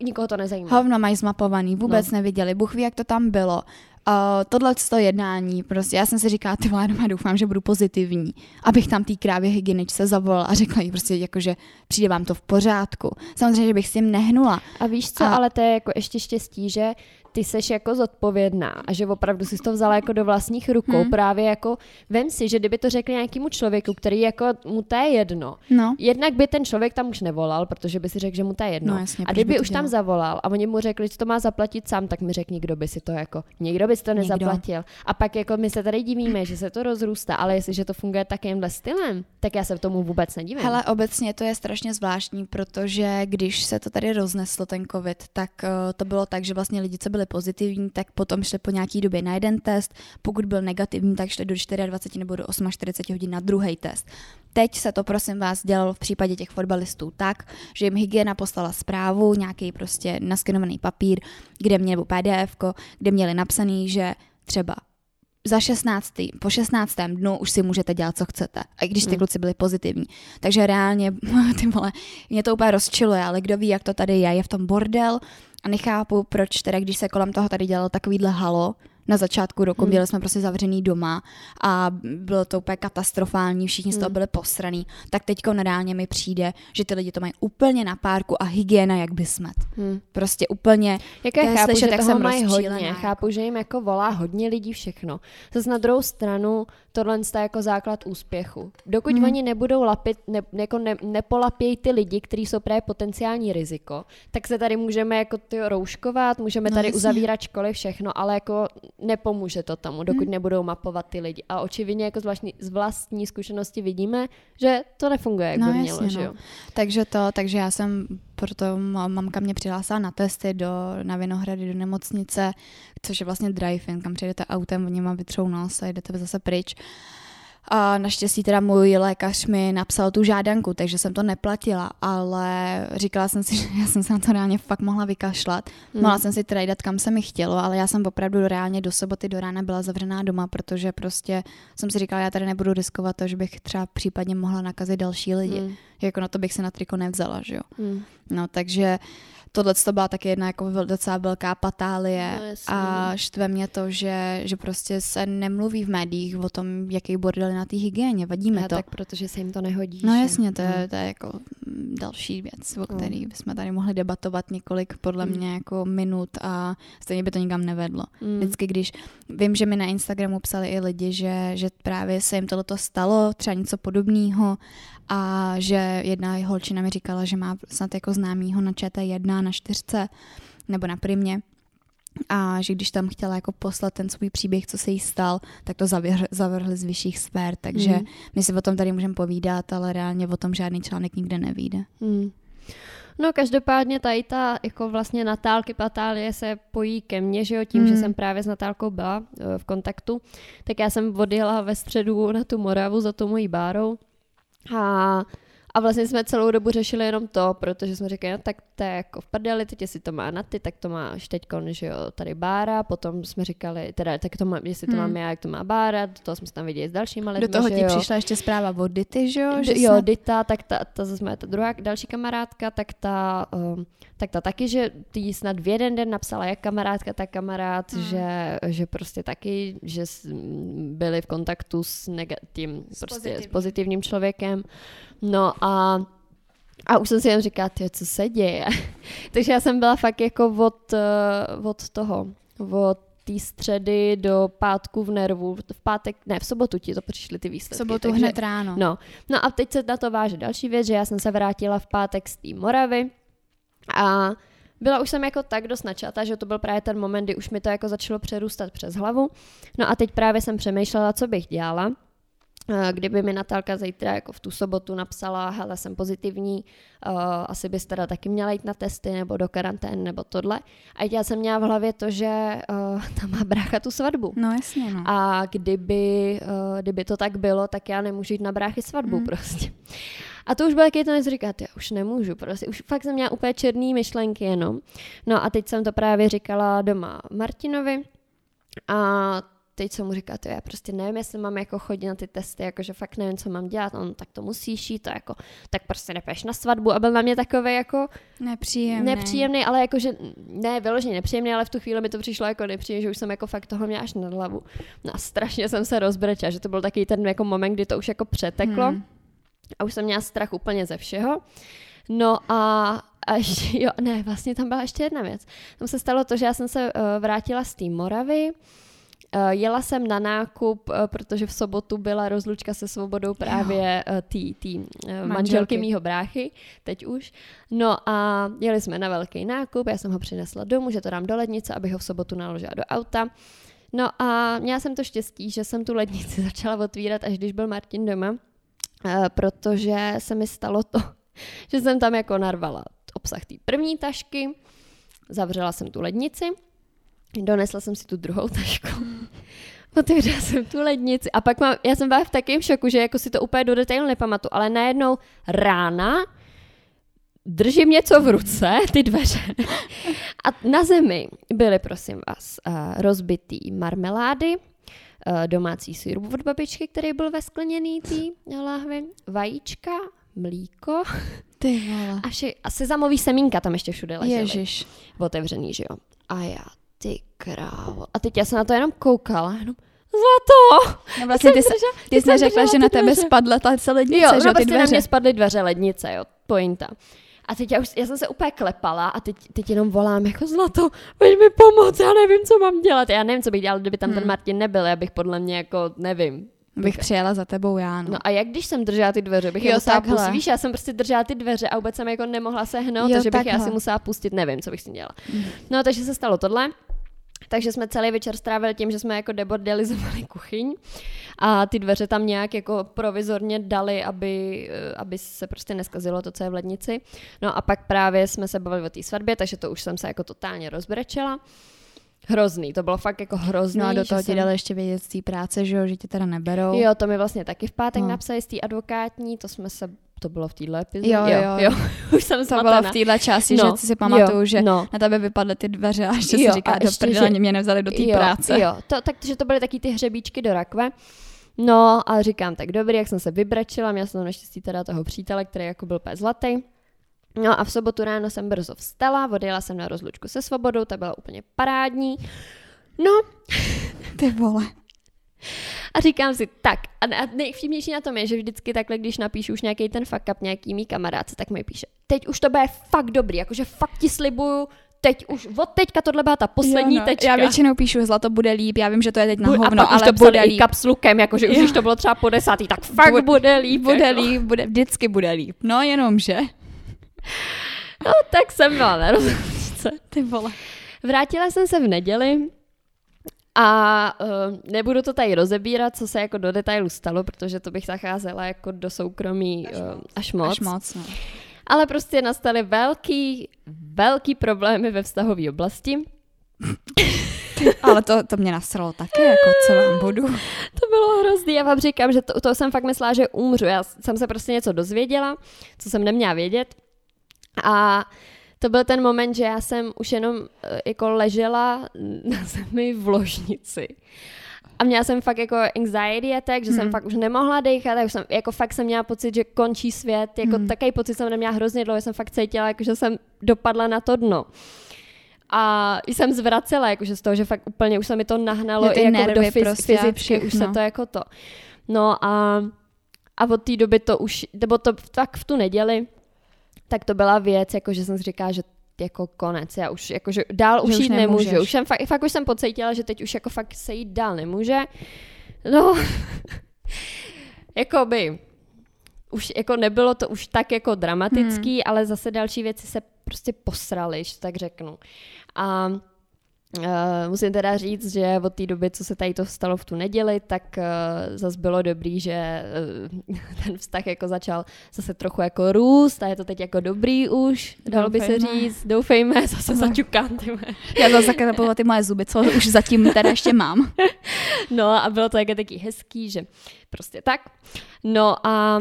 nikoho to nezajímá. Hovno mají zmapovaný, vůbec no. Neviděli, Bůh ví, jak to tam bylo. Uh, tohleto jednání, prostě já jsem si říkala, ty vládom a doufám, že budu pozitivní, abych tam té krávě hygieničce zavolala a řekla jí prostě jako, že přijde vám to v pořádku. Samozřejmě, že bych s tím nehnula. A víš co, a... ale to je jako ještě štěstí, že ty seš jako zodpovědná a že opravdu jsi to vzala jako do vlastních rukou. Hmm. Právě jako, vem si, že kdyby to řekli nějakému člověku, který jako mu to je jedno. No. Jednak by ten člověk tam už nevolal, protože by si řekl, že mu to je jedno. No, jasně, a kdyby už dělal? Tam zavolal a oni mu řekli, že to má zaplatit sám, tak mi řekni, kdo by si to jako, někdo by si to nezaplatil. Někdo. A pak jako my se tady divíme, že se to rozrůstá, ale jestliže to funguje takovýmhle stylem, tak já se tomu vůbec nedivím. Hele, obecně to je strašně zvláštní, protože když se to tady rozneslo ten covid, tak uh, to bylo tak, že vlastně lidi, co byli pozitivní, tak potom šli po nějaký době na jeden test, pokud byl negativní, tak šli do dvacet čtyři nebo do čtyřicet osm hodin na druhý test. Teď se to, prosím vás, dělalo v případě těch fotbalistů tak, že jim hygiena poslala zprávu, nějaký prostě naskenovaný papír, kde měli, nebo pé dé efko, kde měli napsaný, že třeba za šestnáctý po šestnáctém dnu už si můžete dělat, co chcete. A když ty mm. kluci byli pozitivní. Takže reálně, ty vole, mě to úplně rozčiluje, ale kdo ví, jak to tady je, je v tom bordel. A nechápu, proč teda, když se kolem toho tady dělalo takovýhle halo, na začátku roku hmm. byli jsme prostě zavřený doma a bylo to úplně katastrofální, všichni z toho byli posraný, tak teďko nadálně mi přijde, že ty lidi to mají úplně na párku a hygiena jak by smet. Hmm. Prostě úplně, jak já chápu, slyšet, že toho mají hodně, chápu, že jim jako volá hodně lidí všechno. Zase na druhou stranu tohle je jako základ úspěchu. Dokud hmm. oni nebudou lapit, ne, jako ne, nepolapějí ty lidi, kteří jsou právě potenciální riziko, tak se tady můžeme jako ty rouškovat, můžeme no, tady jasně. uzavírat školy, všechno, ale jako nepomůže to tomu, dokud hmm. nebudou mapovat ty lidi. A očividně jako z vlastní, z vlastní zkušenosti vidíme, že to nefunguje, jak no, by mělo. Jasně, že jo? No. Takže to, takže já jsem, proto mamka mě přihlásila na testy do, na Vinohrady do nemocnice, což je vlastně drive-in, kam přijedete autem, oni vám vytřou nos a jdete zase pryč. A naštěstí teda můj lékař mi napsal tu žádanku, takže jsem to neplatila, ale říkala jsem si, že já jsem se na to reálně fakt mohla vykašlat. Hmm. Mohla jsem si teda jít, kam se mi chtělo, ale já jsem opravdu reálně do soboty do rána byla zavřená doma, protože prostě jsem si říkala, já tady nebudu riskovat to, že bych třeba případně mohla nakazit další lidi. Hmm. Jako na to bych se na triko nevzala, že jo. Hmm. No takže tohle to byla taky jedna jako docela velká patálie no, a štve mě to, že, že prostě se nemluví v médiích o tom, jaký bordel na té hygieně, vadíme já to. Tak protože se jim to nehodí. No že? Jasně, to je, to je jako další věc, o které mm. bychom tady mohli debatovat několik podle mm. mě jako minut a stejně by to nikam nevedlo. Mm. Vždycky, když vím, že mi na Instagramu psali i lidi, že, že právě se jim tohleto stalo, třeba něco podobného a že jedna holčina mi říkala, že má snad jako známýho na čé té jedna, na čtyřce nebo na Primě a že když tam chtěla jako poslat ten svůj příběh, co se jí stal, tak to zavrhli, zavrhli z vyšších sfér, takže mm. my si o tom tady můžeme povídat, ale reálně o tom žádný článek nikde nevyjde. Mm. No každopádně tady ta jako vlastně Natálky Patálie se pojí ke mně, že jo, tím, mm. že jsem právě s Natálkou byla v kontaktu, tak já jsem odjela ve středu na tu Moravu za tou mojí bárou a A vlastně jsme celou dobu řešili jenom to, protože jsme řekli, no tak to je jako v prdeli, teď jestli to má na ty, tak to má už teďkon, že jo, tady Bára, potom jsme říkali, teda tak to má, jestli to hmm. mám já, jak to má Bára, do toho jsme se tam viděli s dalšíma lidmi, že jo. Do toho ti přišla ještě zpráva od Dity, že jo? Že jo, jsme... Dita, tak ta, ta zase moje ta druhá další kamarádka, tak ta, um, tak ta taky, že ty snad v jeden den napsala jak kamarádka, tak kamarád, hmm. že, že prostě taky, že byli v kontaktu s negativním, s prostě pozitivním. s pozitivním člověkem. No a, a už jsem si jen říkala, tyjo, co se děje. Takže já jsem byla fakt jako od, od toho, od té středy do pátku v nervu. V pátek, ne, v sobotu ti to přišly ty výsledky. V sobotu takže, hned ráno. No. no a teď se na to váže další věc, že já jsem se vrátila v pátek z té Moravy a byla už jsem jako tak dost načata, že to byl právě ten moment, kdy už mi to jako začalo přerůstat přes hlavu. No a teď právě jsem přemýšlela, co bych dělala. Kdyby mi Natálka zítra jako v tu sobotu napsala, hele, jsem pozitivní, uh, asi bys teda taky měla jít na testy nebo do karantén nebo tohle. A já jsem měla v hlavě to, že uh, tam má brácha tu svatbu. No jasně. No. A kdyby, uh, kdyby to tak bylo, tak já nemůžu jít na bráchy svatbu mm. prostě. A to už bylo jaký to něco říkat, já už nemůžu, prostě už fakt jsem měla úplně černý myšlenky jenom. No a teď jsem to právě říkala doma Martinovi a teď co mu říká, to já prostě nevím, jestli mám jako chodit na ty testy, jakože fakt nevím, co mám dělat, on tak to musíš jít, to jako, tak prostě nepůjdeš na svatbu a byl na mě takovej jako nepříjemný, nepříjemný ale jakože ne vyloženě nepříjemný, ale v tu chvíli mi to přišlo jako nepříjemný, že už jsem jako fakt toho měla až nad hlavu. No a strašně jsem se rozbrečela, že to byl takový ten jako moment, kdy to už jako přeteklo hmm. a už jsem měla strach úplně ze všeho. No a až, jo, ne, vlastně tam byla ještě jedna věc. Tam se stalo to, že já jsem se uh, vrátila z té Moravy. Jela jsem na nákup, protože v sobotu byla rozlučka se Svobodou právě tý, tý manželky, manželky mýho bráchy, teď už. No a jeli jsme na velký nákup, já jsem ho přinesla domů, že to dám do lednice, abych ho v sobotu naložila do auta. No a měla jsem to štěstí, že jsem tu lednici začala otvírat, až když byl Martin doma, protože se mi stalo to, že jsem tam jako narvala obsah té první tašky, zavřela jsem tu lednici, donesla jsem si tu druhou tašku, otevřela jsem tu lednici a pak mám, já jsem byla v takém šoku, že jako si to úplně do detailu nepamatuju, ale najednou rána držím něco v ruce, ty dveře. A na zemi byly, prosím vás, rozbitý marmelády, domácí sýr od babičky, který byl ve skleněný tý láhvi, vajíčka, mlíko a, vše, a sezamový semínka tam ještě všude ležely. Ježiš. Otevřený, že jo. A já ty krávo. A teď já jsem na to jenom koukala, jenom zlato! No vlastně ty jsi, ty jsi řekla, že na tebe spadla ta lednice, jo, že no ty dveře. Jo, na mě spadly dveře lednice, jo, pointa. A teď já, už, já jsem se úplně klepala a teď, teď jenom volám jako zlato, pojď mi pomoct, já nevím, co mám dělat. Já nevím, co bych dělala, kdyby tam hmm. ten Martin nebyl, já bych podle mě jako, nevím. Bych přijela za tebou já, no. No a jak když jsem držela ty dveře, bych jo, je musela pustit, víš, já jsem prostě držela ty dveře a vůbec jsem jako nemohla sehnout, jo, takže takhle. Bych já si musela pustit, nevím, co bych s tím dělala. No takže se stalo tohle. Takže jsme celý večer strávili tím, že jsme jako debordelizovali kuchyň a ty dveře tam nějak jako provizorně dali, aby, aby se prostě neskazilo to, co je v lednici. No a pak právě jsme se bavili o té svatbě, takže to už jsem se jako totálně rozbrečela. Hrozný, to bylo fakt jako hrozný. No a do toho ti jsem... dali ještě vědět z té práce, že jo, že tě teda neberou. Jo, to mi vlastně taky v pátek no. napsali z té advokátní, to jsme se... To bylo v téhle epizodě? Jo, jo, jo. Už jsem to bylo v téhle části, no, že si pamatuju, jo, že no. na tebe vypadly ty dveře a ještě jo, si říká, do prdele, že... mě nevzali do té práce. Jo, to, takže to byly taky ty hřebíčky do rakve. No a říkám, tak dobrý, jak jsem se vybračila, měla jsem tam naštěstí teda toho přítele, který jako byl pes zlatý. No a v sobotu ráno jsem brzo vstala, odjela jsem na rozlučku se Svobodou, ta byla úplně parádní. No. Ty vole. A říkám si, tak, a nejvšimnější na tom je, že vždycky takhle, když napíšu už nějaký ten fuck up nějaký mý kamarádce, tak mi píše, teď už to bude fakt dobrý, jakože fakt ti slibuju, teď už, od teďka tohle byla ta poslední jo, no. tečka. Já většinou píšu, zlato bude líp, já vím, že to je teď na hovno, ale bude líp. A pak už to bude líp. I kapslukem, jakože už když to bylo třeba po desátý, tak fakt bude, bude líp, bude jako. líp, bude, vždycky bude líp, no jenomže. No tak jsem byla na rozhodnice. Ty vole. Vrátila jsem se v neděli. A uh, nebudu to tady rozebírat, co se jako do detailu stalo, protože to bych zacházela jako do soukromí až, uh, až moc. Až moc no. Ale prostě nastaly velký, velký problémy ve vztahové oblasti. Ale to, to mě nasralo taky, jako co vám budu. To bylo hrozný, já vám říkám, že to, to jsem fakt myslela, že umřu. Já jsem se prostě něco dozvěděla, co jsem neměla vědět. A to byl ten moment, že já jsem už jenom jako ležela na zemi v ložnici. A měla jsem fakt jako anxiety attack, že hmm. jsem fakt už nemohla dýchat, tak jsem, jako fakt jsem měla pocit, že končí svět, jako hmm. takový pocit jsem neměla hrozně dlouho, jsem fakt cítila, jako, že jsem dopadla na to dno. A jsem zvracela, jakože z toho, že fakt úplně už se mi to nahnalo i jako do fyz, prostě fyzicky, už se to jako to. No a, a od té doby to už, nebo to tak v tu neděli, tak to byla věc, jakože jsem si říkala, že jako konec, já už jakože dál už, už jít nemůžu. Už jsem fakt, fakt už jsem pocítila, že teď už jako fakt se jít dál nemůže. No, jakoby, už jako nebylo to už tak jako dramatický, hmm. ale zase další věci se prostě posrali, že tak řeknu. A uh, musím teda říct, že od té doby, co se tady to stalo v tu neděli, tak uh, zase bylo dobrý, že uh, ten vztah jako začal zase trochu jako růst a je to teď jako dobrý už, dalo by se říct, doufejme, zase začukám. Já zase také zapomněla ty moje zuby, co už zatím teda ještě mám. No a bylo to jako taky hezký, že prostě tak. No a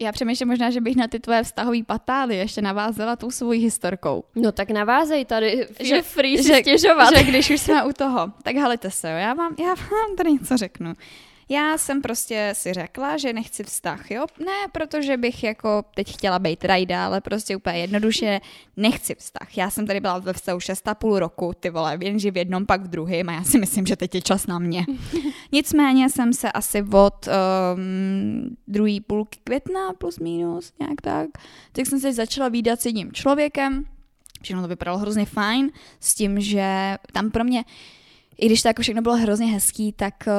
já přemýšlím možná, že bych na ty tvoje vztahové patálie ještě navázela tou svou historkou. No tak navázej tady, že free si stěžovat. Že, že když už jsme u toho, tak halite se, jo, já vám, já vám tady něco řeknu. Já jsem prostě si řekla, že nechci vztah, jo, ne, protože bych jako teď chtěla být rajda, ale prostě úplně jednoduše nechci vztah. Já jsem tady byla ve vztahu šest a půl roku, ty vole, jenže v jednom, pak v druhém a já si myslím, že teď je čas na mě. Nicméně jsem se asi od um, druhé půlky května plus minus, nějak tak, tak jsem se začala vídat s jedním člověkem, všechno to vypadalo hrozně fajn, s tím, že tam pro mě i když to jako všechno bylo hrozně hezký, tak uh,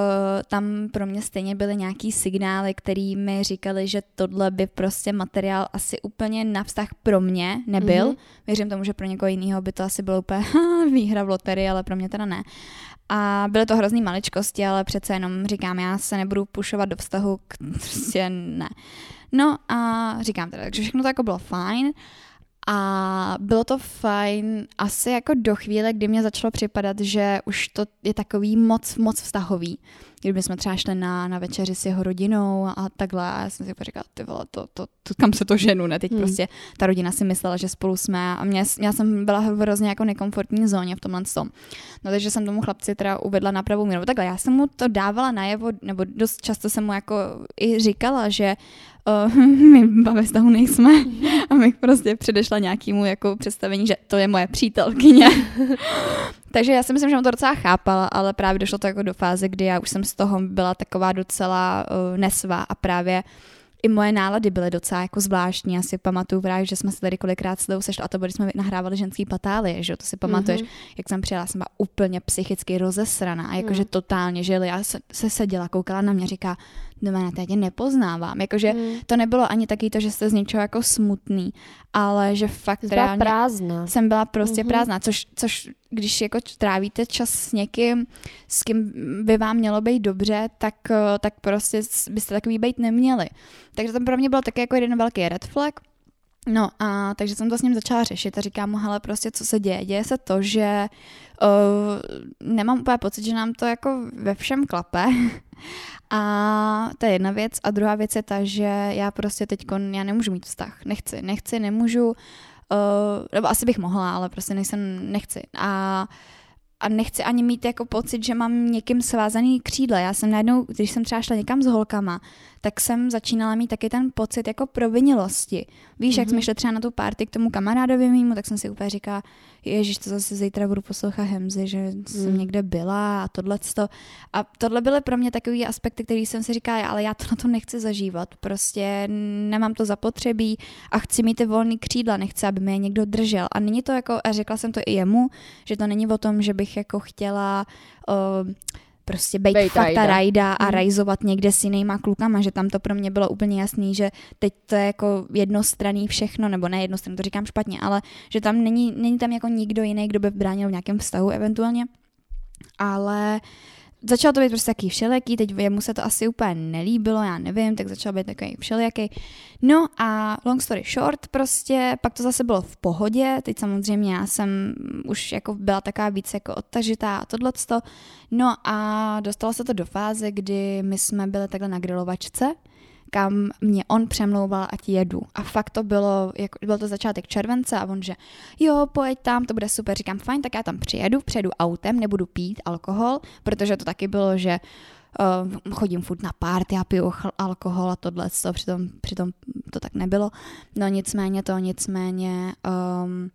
tam pro mě stejně byly nějaký signály, který mi říkali, že tohle by prostě materiál asi úplně na vztah pro mě nebyl. Mm-hmm. Věřím tomu, že pro někoho jiného by to asi bylo úplně výhra v loterii, ale pro mě teda ne. A byly to hrozný maličkosti, ale přece jenom říkám, já se nebudu pušovat do vztahu, k... prostě ne. No a říkám teda, takže všechno to jako bylo fajn. A bylo to fajn asi jako do chvíle, kdy mě začalo připadat, že už to je takový moc, moc vztahový. Kdyby jsme třeba šli na, na večeři s jeho rodinou a takhle, a já jsem si říkala, ty vole, to, to, to, kam se to ženu, ne? Teď hmm. prostě ta rodina si myslela, že spolu jsme a mě, já jsem byla hrozně jako nekomfortní zóně v tomhle tom. No takže jsem tomu chlapci teda uvedla na pravou míru. Takhle, já jsem mu to dávala najevo, nebo dost často jsem mu jako i říkala, že Uh, my ve vztahu nejsme a my prostě předešla nějakému jako představení, že to je moje přítelkyně. Takže já si myslím, že on to docela chápala, ale právě došlo to jako do fáze, kdy já už jsem z toho byla taková docela uh, nesvá a právě i moje nálady byly docela jako zvláštní. Já si pamatuju právě, že jsme se tady kolikrát s tou sešli a to byli jsme nahrávali ženský patálie, že to si pamatuješ, mm-hmm. jak jsem přijela, jsem byla úplně psychicky rozesraná a jakože mm. totálně žili. Já se, se seděla, koukala na mě, říká, doma já tě nepoznávám. Jakože mm. to nebylo ani taky to, že jste z něčeho jako smutný, ale že fakt byla reálně prázdná. Jsem byla prostě mm-hmm. prázdná, což, což když jako trávíte čas s někým, s kým by vám mělo být dobře, tak, tak prostě byste takový být neměli. Takže tam pro mě bylo taky jako jeden velký red flag. No a takže jsem to s ním začala řešit a říkám mu, hele, prostě co se děje? Děje se to, že uh, nemám úplně pocit, že nám to jako ve všem klape. A to je jedna věc. A druhá věc je ta, že já prostě teď já nemůžu mít vztah. Nechci, nechci, nemůžu. Uh, nebo asi bych mohla, ale prostě nejsem, nechci. A, a nechci ani mít jako pocit, že mám někým svázaný křídla. Já jsem najednou, když jsem třeba šla někam s holkama, tak jsem začínala mít taky ten pocit jako provinilosti. Víš, mm-hmm. jak jsme šli třeba na tu party k tomu kamarádovi mýmu, tak jsem si úplně říkala, ježiš, to zase zítra budu poslouchat Hemzy, že mm. jsem někde byla a tohleto. A tohle byly pro mě takový aspekty, který jsem si říkala, ale já to na to nechci zažívat, prostě nemám to zapotřebí a chci mít ty volný křídla, nechci, aby mě někdo držel. A není to jako, a řekla jsem to i jemu, že to není o tom, že bych jako chtěla uh, prostě bejt Bejt fakt rajda. ta rajda a mm. rajzovat někde s jinýma klukama, že tam to pro mě bylo úplně jasný, že teď to je jako jednostranný všechno, nebo ne jednostranný, to říkám špatně, ale že tam není, není tam jako nikdo jiný, kdo by bránil v nějakém vztahu eventuálně, ale Začal to být prostě taký všelijaký, teď jemu se to asi úplně nelíbilo, já nevím, tak začal být takový všelijaký. No a long story short prostě, pak to zase bylo v pohodě, teď samozřejmě já jsem už jako byla taková víc jako odtažitá a tohleto. No a dostalo se to do fáze, kdy my jsme byli takhle na grilovačce, kam mě on přemlouval, ať jedu. A fakt to bylo, jako, byl to začátek července a on, že jo, pojď tam, to bude super. Říkám, fajn, tak já tam přijedu, přijedu autem, nebudu pít alkohol, protože to taky bylo, že uh, chodím furt na party a piju alkohol a tohle, co přitom, přitom to tak nebylo. No nicméně to, nicméně... Um,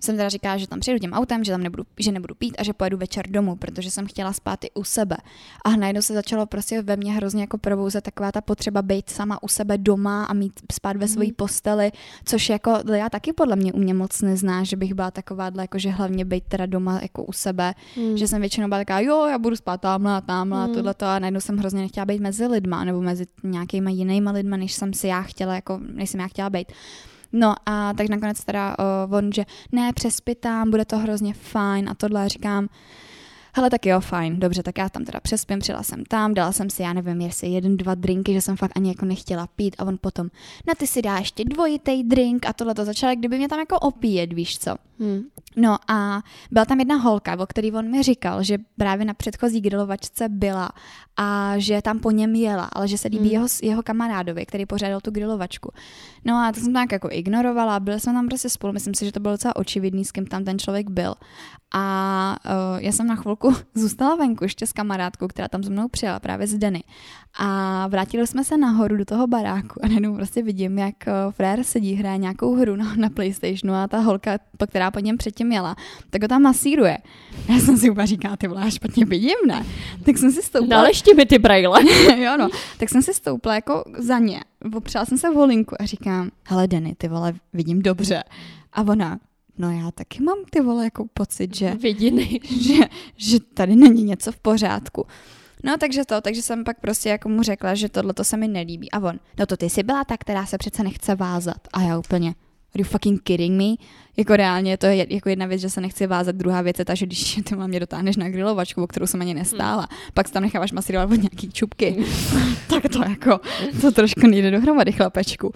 jsem teda říkala, že tam přijedu tím autem, že tam nebudu, že nebudu pít a že pojedu večer domů, protože jsem chtěla spát i u sebe. A najednou se začalo prostě ve mně hrozně jako probouzet taková ta potřeba být sama u sebe doma a mít spát ve své posteli, což jako já taky podle mě u mě moc nezná, že bych byla takováhle, jako že hlavně být teda doma jako u sebe, mm. že jsem většinou byla taková, jo, já budu spát tamhle a tamhle mm. a tohleto a najednou jsem hrozně nechtěla být mezi lidma nebo mezi nějakýma jinýma lidma, než jsem si já chtěla, jako než jsem já chtěla být. No a tak nakonec teda uh, on, že ne, přespí tam, bude to hrozně fajn a tohle říkám, hele, tak jo, fajn, dobře, tak já tam teda přespím, přijela jsem tam, dala jsem si, já nevím, jestli jeden, dva drinky, že jsem fakt ani jako nechtěla pít a on potom, na ty si dá ještě dvojitej drink a tohle to začalo, kdyby mě tam jako opíjet, víš co. Hmm. No a byla tam jedna holka, o který on mi říkal, že právě na předchozí grilovačce byla a že tam po něm jela, ale že se líbí hmm. jeho, jeho kamarádovi, který pořádal tu grilovačku. No a to jsem tak jako ignorovala, byli jsme tam prostě spolu, myslím si, že to bylo docela očividný, s kým tam ten člověk byl. A uh, já jsem na chvilku zůstala venku ještě s kamarádkou, která tam se mnou přijela právě z Deny. A vrátili jsme se nahoru do toho baráku a najednou prostě vidím, jak uh, frér sedí, hraje nějakou hru na, na PlayStationu a ta holka, to, která po něm předtím jela, tak ho tam masíruje. Já jsem si úplně říkala, ty vole, špatně vidím, ne? Tak jsem si stoupla... Naležti mi ty brajle. Jo no, tak jsem si stoupla jako za ně. Popřela jsem se v holinku a říkám, hele Deny, ty vole, vidím dobře. A ona... No já taky mám ty vole jako pocit, že, vidiny. že, že tady není něco v pořádku. No takže to, takže jsem pak prostě jako mu řekla, že tohleto se mi nelíbí. A on, no to ty jsi byla ta, která se přece nechce vázat. A já úplně, are you fucking kidding me? Jako reálně to je jako jedna věc, že se nechci vázat, druhá věc je ta, že když ty má mě dotáhneš na grilovačku, o kterou jsem ani nestála, hmm. pak se tam necháváš masírovat od nějaký čupky. Hmm. Tak to jako, to trošku nejde dohromady, chlapečku.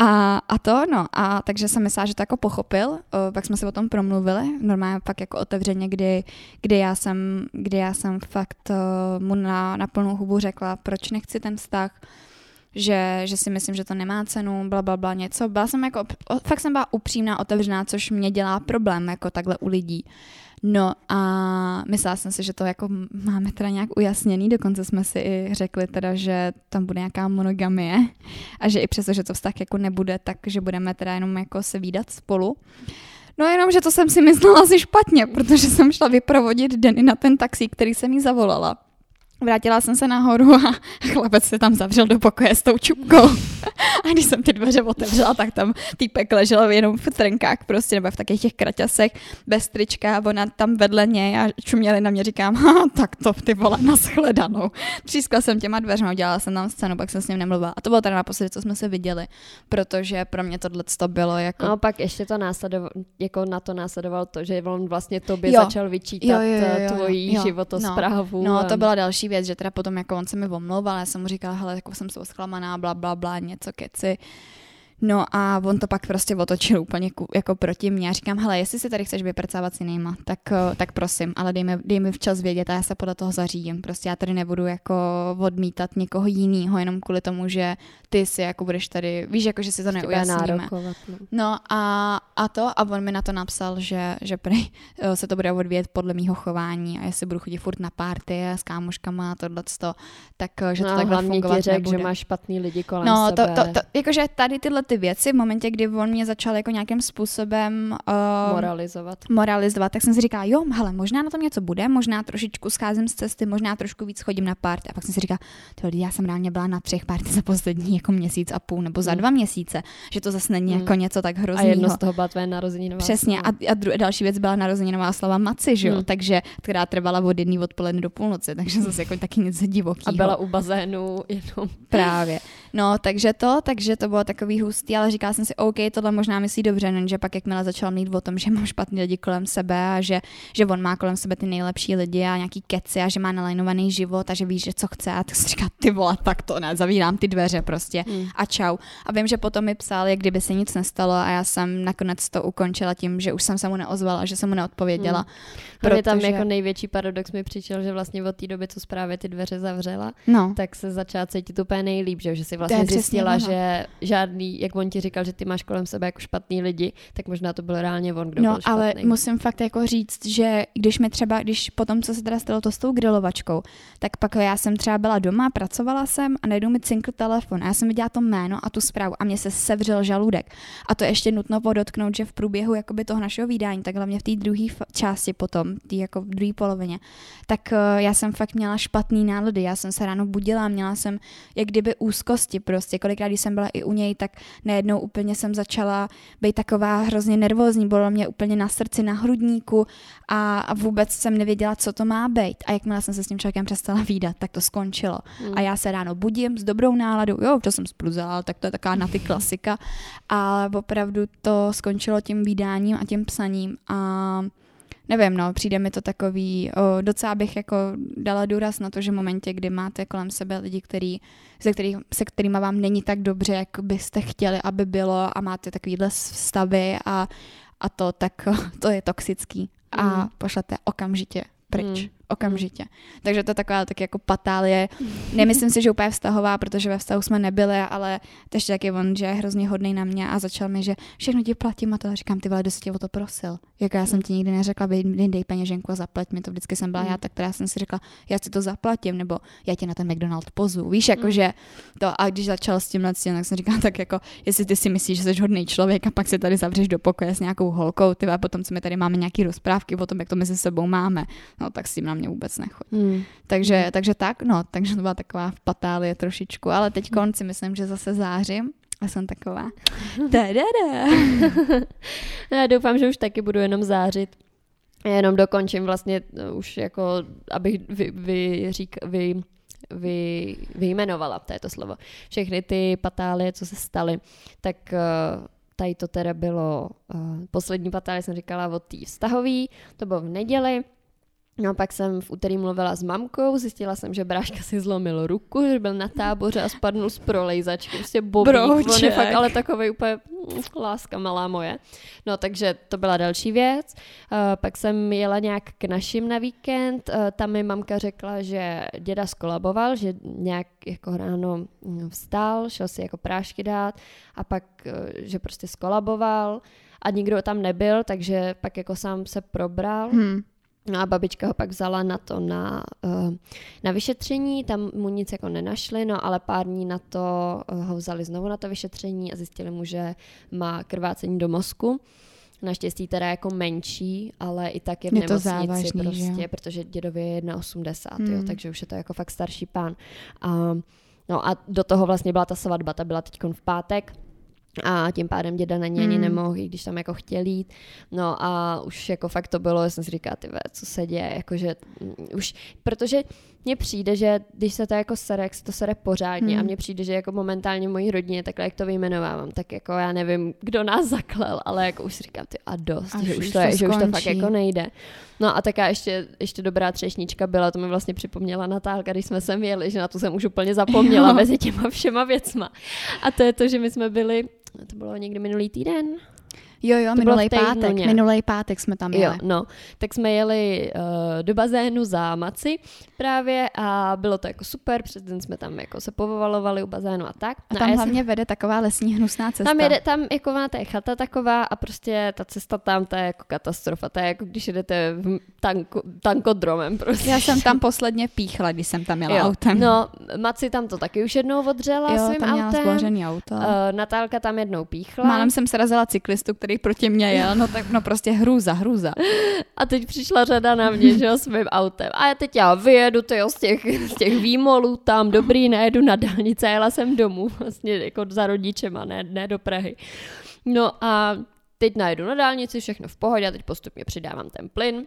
A, a to, no, a takže jsem myslela, že to jako pochopil, o, pak jsme se o tom promluvili, normálně pak jako otevřeně, kdy, kdy, já, jsem, kdy já jsem fakt o, mu na, na plnou hubu řekla, proč nechci ten vztah, že, že si myslím, že to nemá cenu, blablabla, bla, bla, něco, byla jsem jako, fakt jsem byla upřímná, otevřená, což mě dělá problém, jako takhle u lidí. No a myslela jsem si, že to jako máme teda nějak ujasněný, dokonce jsme si i řekli teda, že tam bude nějaká monogamie a že i přesto, že to vztah jako nebude, tak že budeme teda jenom jako se vídat spolu. No jenom, že to jsem si myslela asi špatně, protože jsem šla vyprovodit Deny na ten taxík, který jsem jí zavolala. Vrátila jsem se nahoru a chlapec se tam zavřel do pokoje s tou čupkou. A když jsem ty dveře otevřela, tak tam týpek ležel jenom v trnkách prostě, nebo v takových těch kraťasech, bez trička a ona tam vedle něj a čuměli na mě, říkám, ha, tak to ty vole, nashledanou. Třískla jsem těma dveřma, dělala jsem tam scénu, pak jsem s ním nemluvila. A to bylo teda naposledy, co jsme se viděli, protože pro mě tohleto bylo jako... A pak ještě to následoval, jako na to následovalo to, že on vlastně tobě jo. začal vyčítat jo, jo, jo, jo, tvojí jo. životosprávu. No, no to byla další věc, že teda potom jako on se mi omlouval, já jsem mu říkala, hele, jako jsem se zklamaná, bla, bla, bla, něco keci. No a on to pak prostě otočil úplně jako proti mně. Já říkám, hele, jestli si tady chceš vyprcávat s jinýma, tak, tak prosím, ale dej mi, dej mi včas vědět a já se podle toho zařídím. Prostě já tady nebudu jako odmítat někoho jinýho, jenom kvůli tomu, že ty si jako budeš tady, víš, jako že si to neujasníme. No a, a to, a on mi na to napsal, že, že prý se to bude odvíjet podle mýho chování a jestli budu chodit furt na party s kámoškama a tohleto, tak že to no, takhle fungovat ti řek, nebude. Že máš špatný lidi kolem no, sebe. To, to, to, jakože tady tyhle ty věci, v momentě, kdy on mě začal jako nějakým způsobem uh, moralizovat. moralizovat, tak jsem si říkala, jo, hele, možná na tom něco bude, možná trošičku scházím z cesty, možná trošku víc chodím na party. A pak jsem si říkala, tyhle, já jsem reálně byla na třech party za poslední jako měsíc a půl, nebo za dva měsíce, že to zase není mm. jako něco tak hroznýho. A jedno z toho byla tvé narozeninová přesně, slava. a, a dru- další věc byla narozeninová slava Maci, že jo, mm. takže, která trvala od jedné odpoledne do půlnoci, takže zase jako taky nic divokýho. A byla u bazénu jenom. Právě. No, takže to, takže to bylo takový hus hustý, ale říkala jsem si, OK, tohle možná myslí dobře, jenže pak jakmile začala mlít o tom, že mám špatný lidi kolem sebe a že, že on má kolem sebe ty nejlepší lidi a nějaký keci a že má nalajnovaný život a že ví, že co chce, a tak si říká, ty vole, tak to ne, zavírám ty dveře prostě mm. a čau. A vím, že potom mi psal, jak kdyby se nic nestalo, a já jsem nakonec to ukončila tím, že už jsem se mu neozvala, že jsem mu neodpověděla. Mm. Protože mě tam jako největší paradox mi přišel, že vlastně od té doby, co právě ty dveře zavřela, no. tak se začala cítit úplně nejlíp, že, že si vlastně zjistila, no. že žádný, jak on ti říkal, že ty máš kolem sebe jako špatný lidi, tak možná to byl reálně on, kdo no, byl špatný. No, ale musím fakt jako říct, že když mi třeba, když potom, co se teda stalo to s tou grilovačkou, tak pak já jsem třeba byla doma, pracovala jsem a najednou mi cinkl telefon a já jsem viděla to jméno a tu zprávu a mě se sevřel žaludek. A to ještě nutno podotknout, že v průběhu jakoby toho našeho vídání, tak hlavně v té druhé části potom, té jako druhé polovině, tak já jsem fakt měla špatný nálady. Já jsem se ráno budila, měla jsem jak kdyby úzkosti prostě. Kolikrát, když jsem byla i u něj, tak najednou úplně jsem začala být taková hrozně nervózní, bylo mě úplně na srdci, na hrudníku a, a vůbec jsem nevěděla, co to má být. A jakmile jsem se s tím člověkem přestala vídat, tak to skončilo. Mm. A já se ráno budím s dobrou náladou, jo, to jsem spluzala, tak to je taková na ty klasika. A opravdu to skončilo tím vídáním a tím psaním a nevím, no, přijde mi to takový, o, docela bych jako dala důraz na to, že v momentě, kdy máte kolem sebe lidi, který, se, který, se kterýma vám není tak dobře, jak byste chtěli, aby bylo a máte takovýhle stavy a, a to, tak to je toxický a mm. pošlete okamžitě pryč. Mm. Okamžitě. Takže to je taková tak jako patálie. Nemyslím si, že úplně vztahová, protože ve vztahu jsme nebyli, ale to ještě taky on, že je hrozně hodnej na mě a začal mi, že všechno ti platím a to říkám, ty vole, kdo si tě o to prosil. Jako já jsem ti nikdy neřekla, dej peněženku a zaplať mi to, vždycky jsem byla mm. já, tak teda jsem si řekla, já si to zaplatím, nebo já tě na ten McDonald pozvu. Víš, jakože to, a když začal s tímhle, tak jsem říkala, tak jako, jestli ty si myslíš, že jsi hodný člověk a pak se tady zavřeš do pokoje s nějakou holkou, ty a potom co my tady máme nějaký rozprávky o tom, jak to mezi sebou máme. No tak s tím mě vůbec nechodí. Hmm. Takže, hmm. takže tak, no, takže to byla taková patálie trošičku, ale teď konci myslím, že zase zářím a jsem taková da-da-da. No, já doufám, že už taky budu jenom zářit. Jenom dokončím vlastně už jako, abych vy, vy, řík, vy, vy, vyjmenovala této slovo. Všechny ty patálie, co se staly, tak tady to teda bylo, poslední patálie jsem říkala od té vztahový, to bylo v neděli. No pak jsem v úterý mluvila s mamkou, zjistila jsem, že bráška si zlomil ruku, že byl na táboře a spadnul z prolejzačky. Prostě bobík, on je fakt ale takovej úplně láska malá moje. No takže to byla další věc. Uh, pak jsem jela nějak k našim na víkend, uh, tam mi mamka řekla, že děda skolaboval, že nějak jako ráno vstal, šel si jako prášky dát a pak, uh, že prostě skolaboval a nikdo tam nebyl, takže pak jako sám se probral. Hmm. No a babička ho pak vzala na to na, na vyšetření, tam mu nic jako nenašli, no ale pár dní na to ho vzali znovu na to vyšetření a zjistili mu, že má krvácení do mozku. Naštěstí teda jako menší, ale i tak je v je nemocnici závažný, prostě, že? Protože dědově je jedna osmdesát, hmm. jo, takže už je to jako fakt starší pán. A, no a do toho vlastně byla ta svatba, ta byla teďkon v pátek. A tím pádem děda na ní ani nemohl, i když tam jako chtěl jít. No a už jako fakt to bylo, já jsem si říkala, ty ve, co se děje, jakože už, protože mně přijde, že když se to jako sere, jak se to sere pořádně hmm. a mně přijde, že jako momentálně v mojí rodině, takhle jak to vyjmenovávám, tak jako já nevím, kdo nás zaklel, ale jako už si říkám, ty a dost, a že, už to je, že už to fakt jako nejde. No a taká ještě, ještě dobrá třešnička byla, to mi vlastně připomněla Natálka, když jsme sem jeli, že na to jsem už úplně zapomněla mezi těma všema věcma. A to je to, že my jsme byli, to bylo někdy minulý týden. Jo, jo, minulý pátek, minulý pátek jsme tam jeli. Jo, no, tak jsme jeli uh, do bazénu za Maci právě a bylo to jako super, přes den jsme tam jako se povovalovali u bazénu a tak. A tam no, hlavně jsem... vede taková lesní hnusná cesta. Tam, jede, tam jako máte chata taková a prostě ta cesta tam, ta je jako katastrofa, ta je jako když jedete v tanko, tankodromem prostě. Já jsem tam posledně píchla, když jsem tam jela jo. autem. No, Maci tam to taky už jednou odřela jo, svým tam autem. Auto. Uh, Natálka tam jednou píchla. Málem jsem srazila cyklistu, který proti mně jel, no tak no prostě hrůza, hrůza. A teď přišla řada na mě, že jo, svým autem. A já teď já vyjedu tyjo, z, těch, z těch výmolů tam, dobrý, nejedu na dálnici a jela jsem domů, vlastně jako za rodičema, ne, ne do Prahy. No a teď najedu na dálnici, všechno v pohodě, a teď postupně přidávám ten plyn.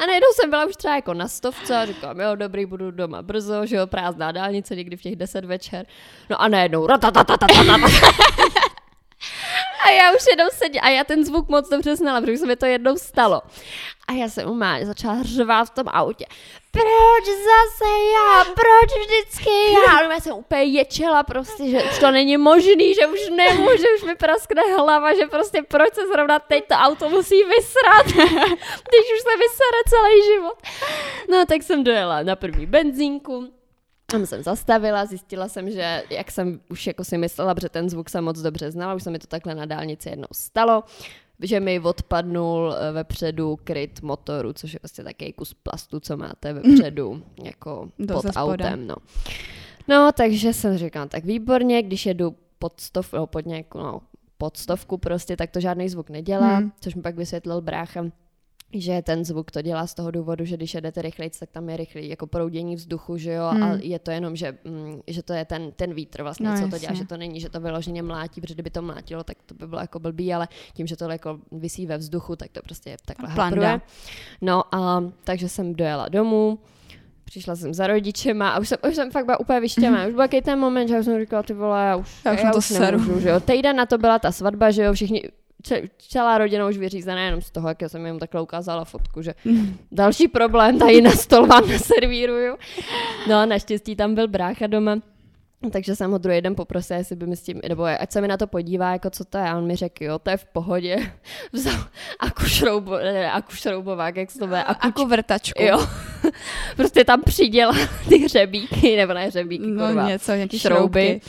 A najednou jsem byla už třeba jako na stovce a říkám, jo, dobrý, budu doma brzo, že jo, prázdná dálnice, někdy v těch deset večer. No a najednou ratatatatatatat. A já už jenom sedím, a já ten zvuk moc dobře znala, protože se mi to jednou stalo. A já jsem umá, začala řvát v tom autě. Proč zase já? Proč vždycky já? No, já jsem úplně ječela prostě, že už to není možný, že už nemůžu, už mi praskne hlava, že prostě proč se zrovna teď to auto musí vysrat, když už se vysere celý život. No tak jsem dojela na první benzínku. Tam jsem zastavila, zjistila jsem, že jak jsem už jako si myslela, protože ten zvuk jsem moc dobře znala, už se mi to takhle na dálnici jednou stalo, že mi odpadnul vepředu kryt motoru, což je vlastně takový kus plastu, co máte vepředu jako do pod autem. No. no, takže jsem říkala, tak výborně, když jedu pod stov, no, pod nějakou no, pod stovku prostě, tak to žádný zvuk nedělá, hmm. což mi pak vysvětlil brácha, že ten zvuk to dělá z toho důvodu, že když jedete rychlejc, tak tam je rychlý jako proudění vzduchu, že jo, hmm. a je to jenom, že, mm, že to je ten, ten vítr vlastně, no, co to dělá, že to není, že to vyloženě mlátí, protože kdyby to mlátilo, tak to by bylo jako blbý, ale tím, že to jako visí ve vzduchu, tak to prostě je takhle hapruje. No a takže jsem dojela domů, přišla jsem za rodičema a už jsem, už jsem fakt byla úplně vyštěná. Už byl jaký ten moment, že jsem říkala, ty vole, já už, já já já už nemůžu, že jo. Týden na to byla ta svatba, že jo, všichni... Celá rodina už vyřízená jenom z toho, jak jsem jim takhle ukázala fotku, že další problém, tady na stol vám naservíruju. No a naštěstí tam byl brácha doma, takže jsem ho druhý den poprosila, jestli by mi s tím, nebo ať se mi na to podívá, jako co to je. A on mi řekl, jo, to je v pohodě. Vzal akušroubo, ne, akušroubovák, jak se to bude? Akuč... Akuvrtačku. Jo. Prostě tam přidělal ty hřebíky, nebo ne hřebíky, no, kurva, něco, nějaký šrouby.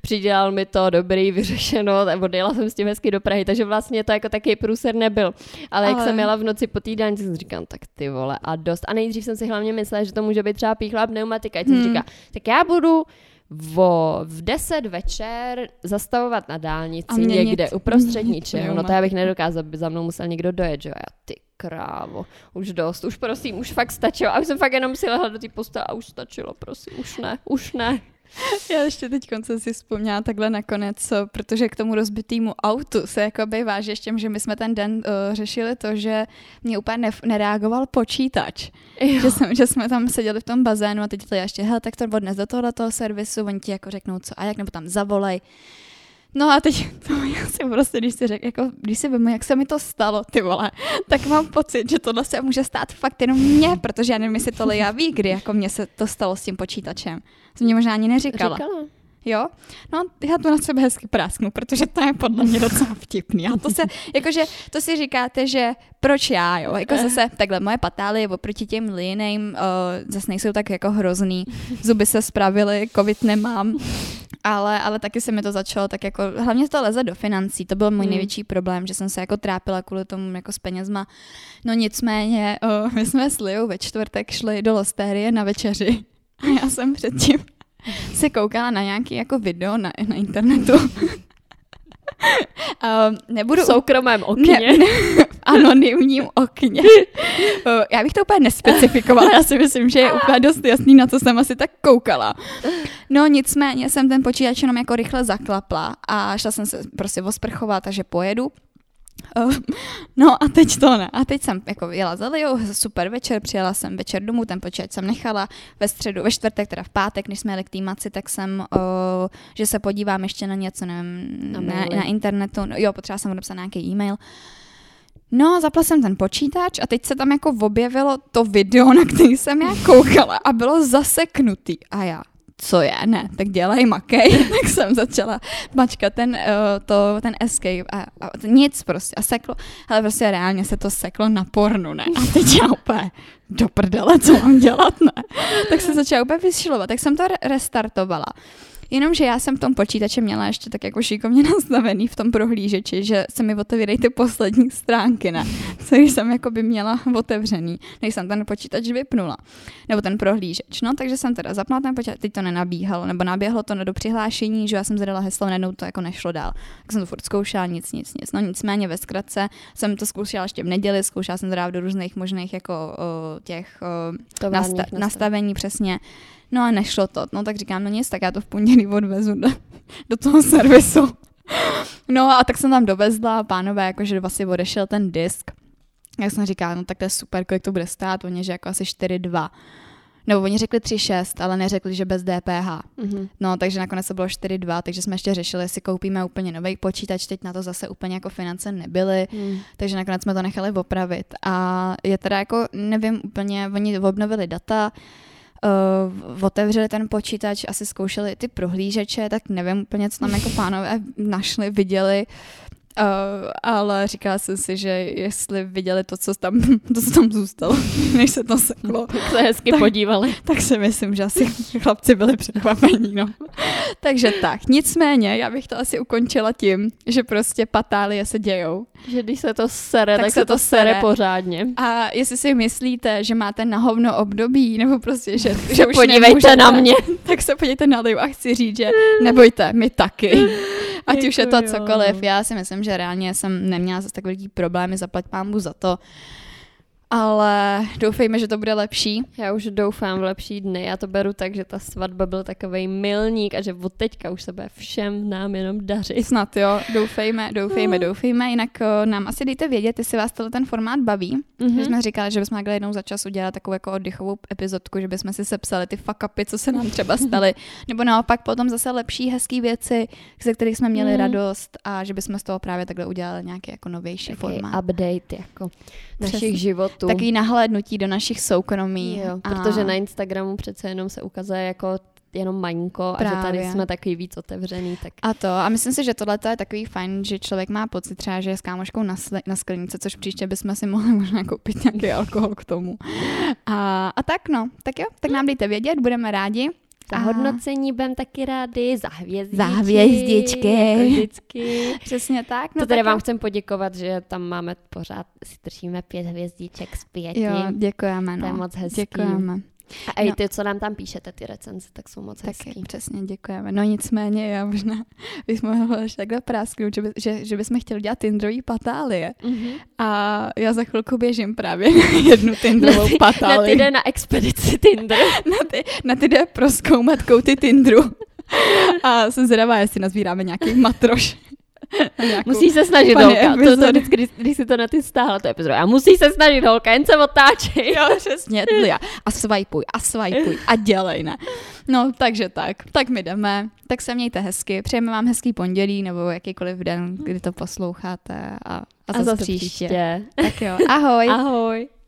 Přidělal mi to, dobrý, vyřešeno, odjela jsem s tím hezky do Prahy, takže vlastně to jako taky průser nebyl. Ale, ale... jak jsem jela v noci po týdání, jsem říkám, tak ty vole a dost. A nejdřív jsem si hlavně myslela, že to může být třeba píchlá pneumatika. A jsem hmm. říká, tak já budu vo, v deset večer zastavovat na dálnici někde nic. Uprostřed ničeho. No to já bych nedokázala, by za mnou musel někdo dojet, že já ty krávo, už dost, už prosím, už fakt stačilo. A už jsem fakt jenom si lehla do té postele a už stačilo, prosím, už ne, už ne. Já ještě teď jsem si vzpomněla takhle nakonec, protože k tomu rozbitýmu autu se jakoby váží ještě, že my jsme ten den uh, řešili to, že mě úplně nef- nereagoval počítač. Že, jsem, že jsme tam seděli v tom bazénu a teď to já ještě, hele, tak to odnes do tohoto servisu, oni ti jako řeknou co a jak, nebo tam zavolej. No a teď to já si prostě, když si řekl, jako, když si vemu, jak se mi to stalo, ty vole, tak mám pocit, že tohle se může stát fakt jenom mně, protože já nevím, jestli tohle já ví, kdy jako mně se to stalo s tím počítačem. Jsem mě možná ani neříkala. Říkala. Jo? No já to na sebe hezky prásknu, protože to je podle mě docela vtipný. A to se, jakože, to si říkáte, že proč já, jo? Jako zase takhle moje patálie oproti těm linejm uh, zase nejsou tak jako hrozný. Zuby se spravily, covid nemám. Ale, ale taky se mi to začalo tak jako, hlavně to leze do financí, to byl můj mm. největší problém, že jsem se jako trápila kvůli tomu jako s penězma. No nicméně, o, my jsme s Liou ve čtvrtek šli do Losterie na večeři a já jsem předtím se koukala na nějaký jako video na, na internetu. Uh, nebudu v soukromém okně. Ne, ne, v anonymním okně. Uh, já bych to úplně nespecifikovala, já si myslím, že je úplně dost jasný, na co jsem asi tak koukala. No nicméně jsem ten počítač jenom jako rychle zaklapla a šla jsem se prostě osprchovat, takže pojedu. Uh, no a teď to ne. A teď jsem jako jela za Liou, super večer, přijela jsem večer domů, ten počítač jsem nechala ve středu, ve čtvrtek, teda v pátek, když jsme jeli k týmaci, tak jsem, uh, že se podívám ještě na něco, nevím, na, na, na internetu, no, jo, potřeba jsem odepsat nějaký e-mail. No, zapla jsem ten počítač a teď se tam jako objevilo to video, na který jsem já koukala a bylo zaseknutý a já. Co je, ne, tak dělej, makej. Tak jsem začala mačkat ten, uh, to, ten escape a, a nic prostě. A seklo, ale prostě reálně se to seklo na pornu, ne. A teď já úplně, do prdele, co mám dělat, ne. Tak jsem začala úplně vyšilovat, tak jsem to re- restartovala. Jenomže já jsem v tom počítači měla ještě tak jako šikovně nastavený v tom prohlížeči, že se mi otevírají ty poslední stránky, ne? Co jsem jako by měla otevřený, než jsem ten počítač vypnula. Nebo ten prohlížeč. No, takže jsem teda zapnula ten počítač, teď to nenabíhalo, nebo naběhlo to do přihlášení, že já jsem zadala heslo, najednou to jako nešlo dál. Tak jsem to furt zkoušela, nic, nic, nic. No nicméně ve zkratce jsem to zkoušela ještě v neděli, zkoušela jsem teda do různých možných jako o, těch o, nasta- nastavení. nastavení přesně. No a nešlo to, no tak říkám, no nic, tak já to v pondělí odvezu do, do toho servisu. No a tak jsem tam dovezla, pánové, jakože vlastně odešel ten disk. Jak jsem říkala, no tak to je super, kolik to bude stát, oni že jako asi čtyři dva. No, oni řekli tři šest, ale neřekli, že bez D P H. Mm-hmm. No, takže nakonec to bylo čtyři dva, takže jsme ještě řešili, jestli koupíme úplně nový počítač, teď na to zase úplně jako finance nebyly, mm. takže nakonec jsme to nechali opravit. A je teda jako, nevím úplně, oni obnovili data, Uh, otevřeli ten počítač, asi zkoušeli ty prohlížeče, tak nevím úplně, co tam jako pánové našli, viděli, uh, ale říkala jsem si, že jestli viděli to, co tam, to, co tam zůstalo, než se to seklo. Tak se hezky tak, podívali. Tak si myslím, že asi chlapci byli překvapení. No. Takže tak, nicméně, já bych to asi ukončila tím, že prostě patálie se dějou. Že když se to sere, tak, tak se to sere pořádně. A jestli si myslíte, že máte na hovno období, nebo prostě, že, že už podívejte nemůžete, na mě, tak se podívejte na Liu a chci říct, že nebojte, my taky. Ať děkuju. Už je to cokoliv. Já si myslím, že reálně jsem neměla zase tak velký problémy, zaplať pánbu za to. Ale doufejme, že to bude lepší. Já už doufám v lepší dny. Já to beru tak, že ta svatba byl takovej milník a že od teďka už se bude všem nám jenom dařit. Snad jo, doufejme, doufejme, doufejme. Jinak nám asi dejte vědět, jestli vás tenhle ten formát baví. Mm-hmm. My jsme říkali, že bychom takhle jednou za čas udělali takovou jako oddychovou epizodku, že bychom si sepsali ty fuck upy, co se nám třeba staly. Nebo naopak potom zase lepší, hezký věci, ze kterých jsme měli mm. radost a že bychom z toho právě takhle udělali nějaký jako novější Taký formát. Update jako našich životů. Takový nahlédnutí do našich soukromí. Jo, protože na Instagramu přece jenom se ukazuje jako jenom maňko právě. A že tady jsme takový víc otevřený. Tak... A to. A myslím si, že tohle je takový fajn, že člověk má pocit třeba, že je s kámoškou na, sli- na sklenice, což příště bychom si mohli možná koupit nějaký alkohol k tomu. A, a tak no, tak jo, tak nám dejte vědět, budeme rádi. Za hodnocení budeme taky rádi, za hvězdičky. Za hvězdičky. Přesně tak. No to tady tak vám chcem poděkovat, že tam máme pořád, si držíme pět hvězdiček z pěti. Jo, děkujeme. To je no. moc hezký. Děkujeme. A i ty, co nám tam píšete, ty recenze, tak jsou moc taky hezký. Přesně, děkujeme. No nicméně, já možná bych mohla ještě takhle prásknout, že, by, že, že bychom chtěli dělat tindrový patálie. Mm-hmm. A já za chvilku běžím právě na jednu tindrovou patálii. Na ty jde na expedici Tindru. na, ty, na ty jde prozkoumat kouty Tindru. A jsem zvědavá, jestli nazbíráme nějaký matroš. Musí se snažit, holka. To, to vždycky, když, když si to na ty stáhla, to je epizoda. A musí se snažit, holka, jen se otáčej. Jo, přesně. A swipuj, a swipuj, a dělej, ne. No, takže tak. Tak my jdeme. Tak se mějte hezky. Přejeme vám hezký pondělí nebo jakýkoliv den, kdy to posloucháte. A, a, a zase příště. příště. Tak jo, ahoj. Ahoj.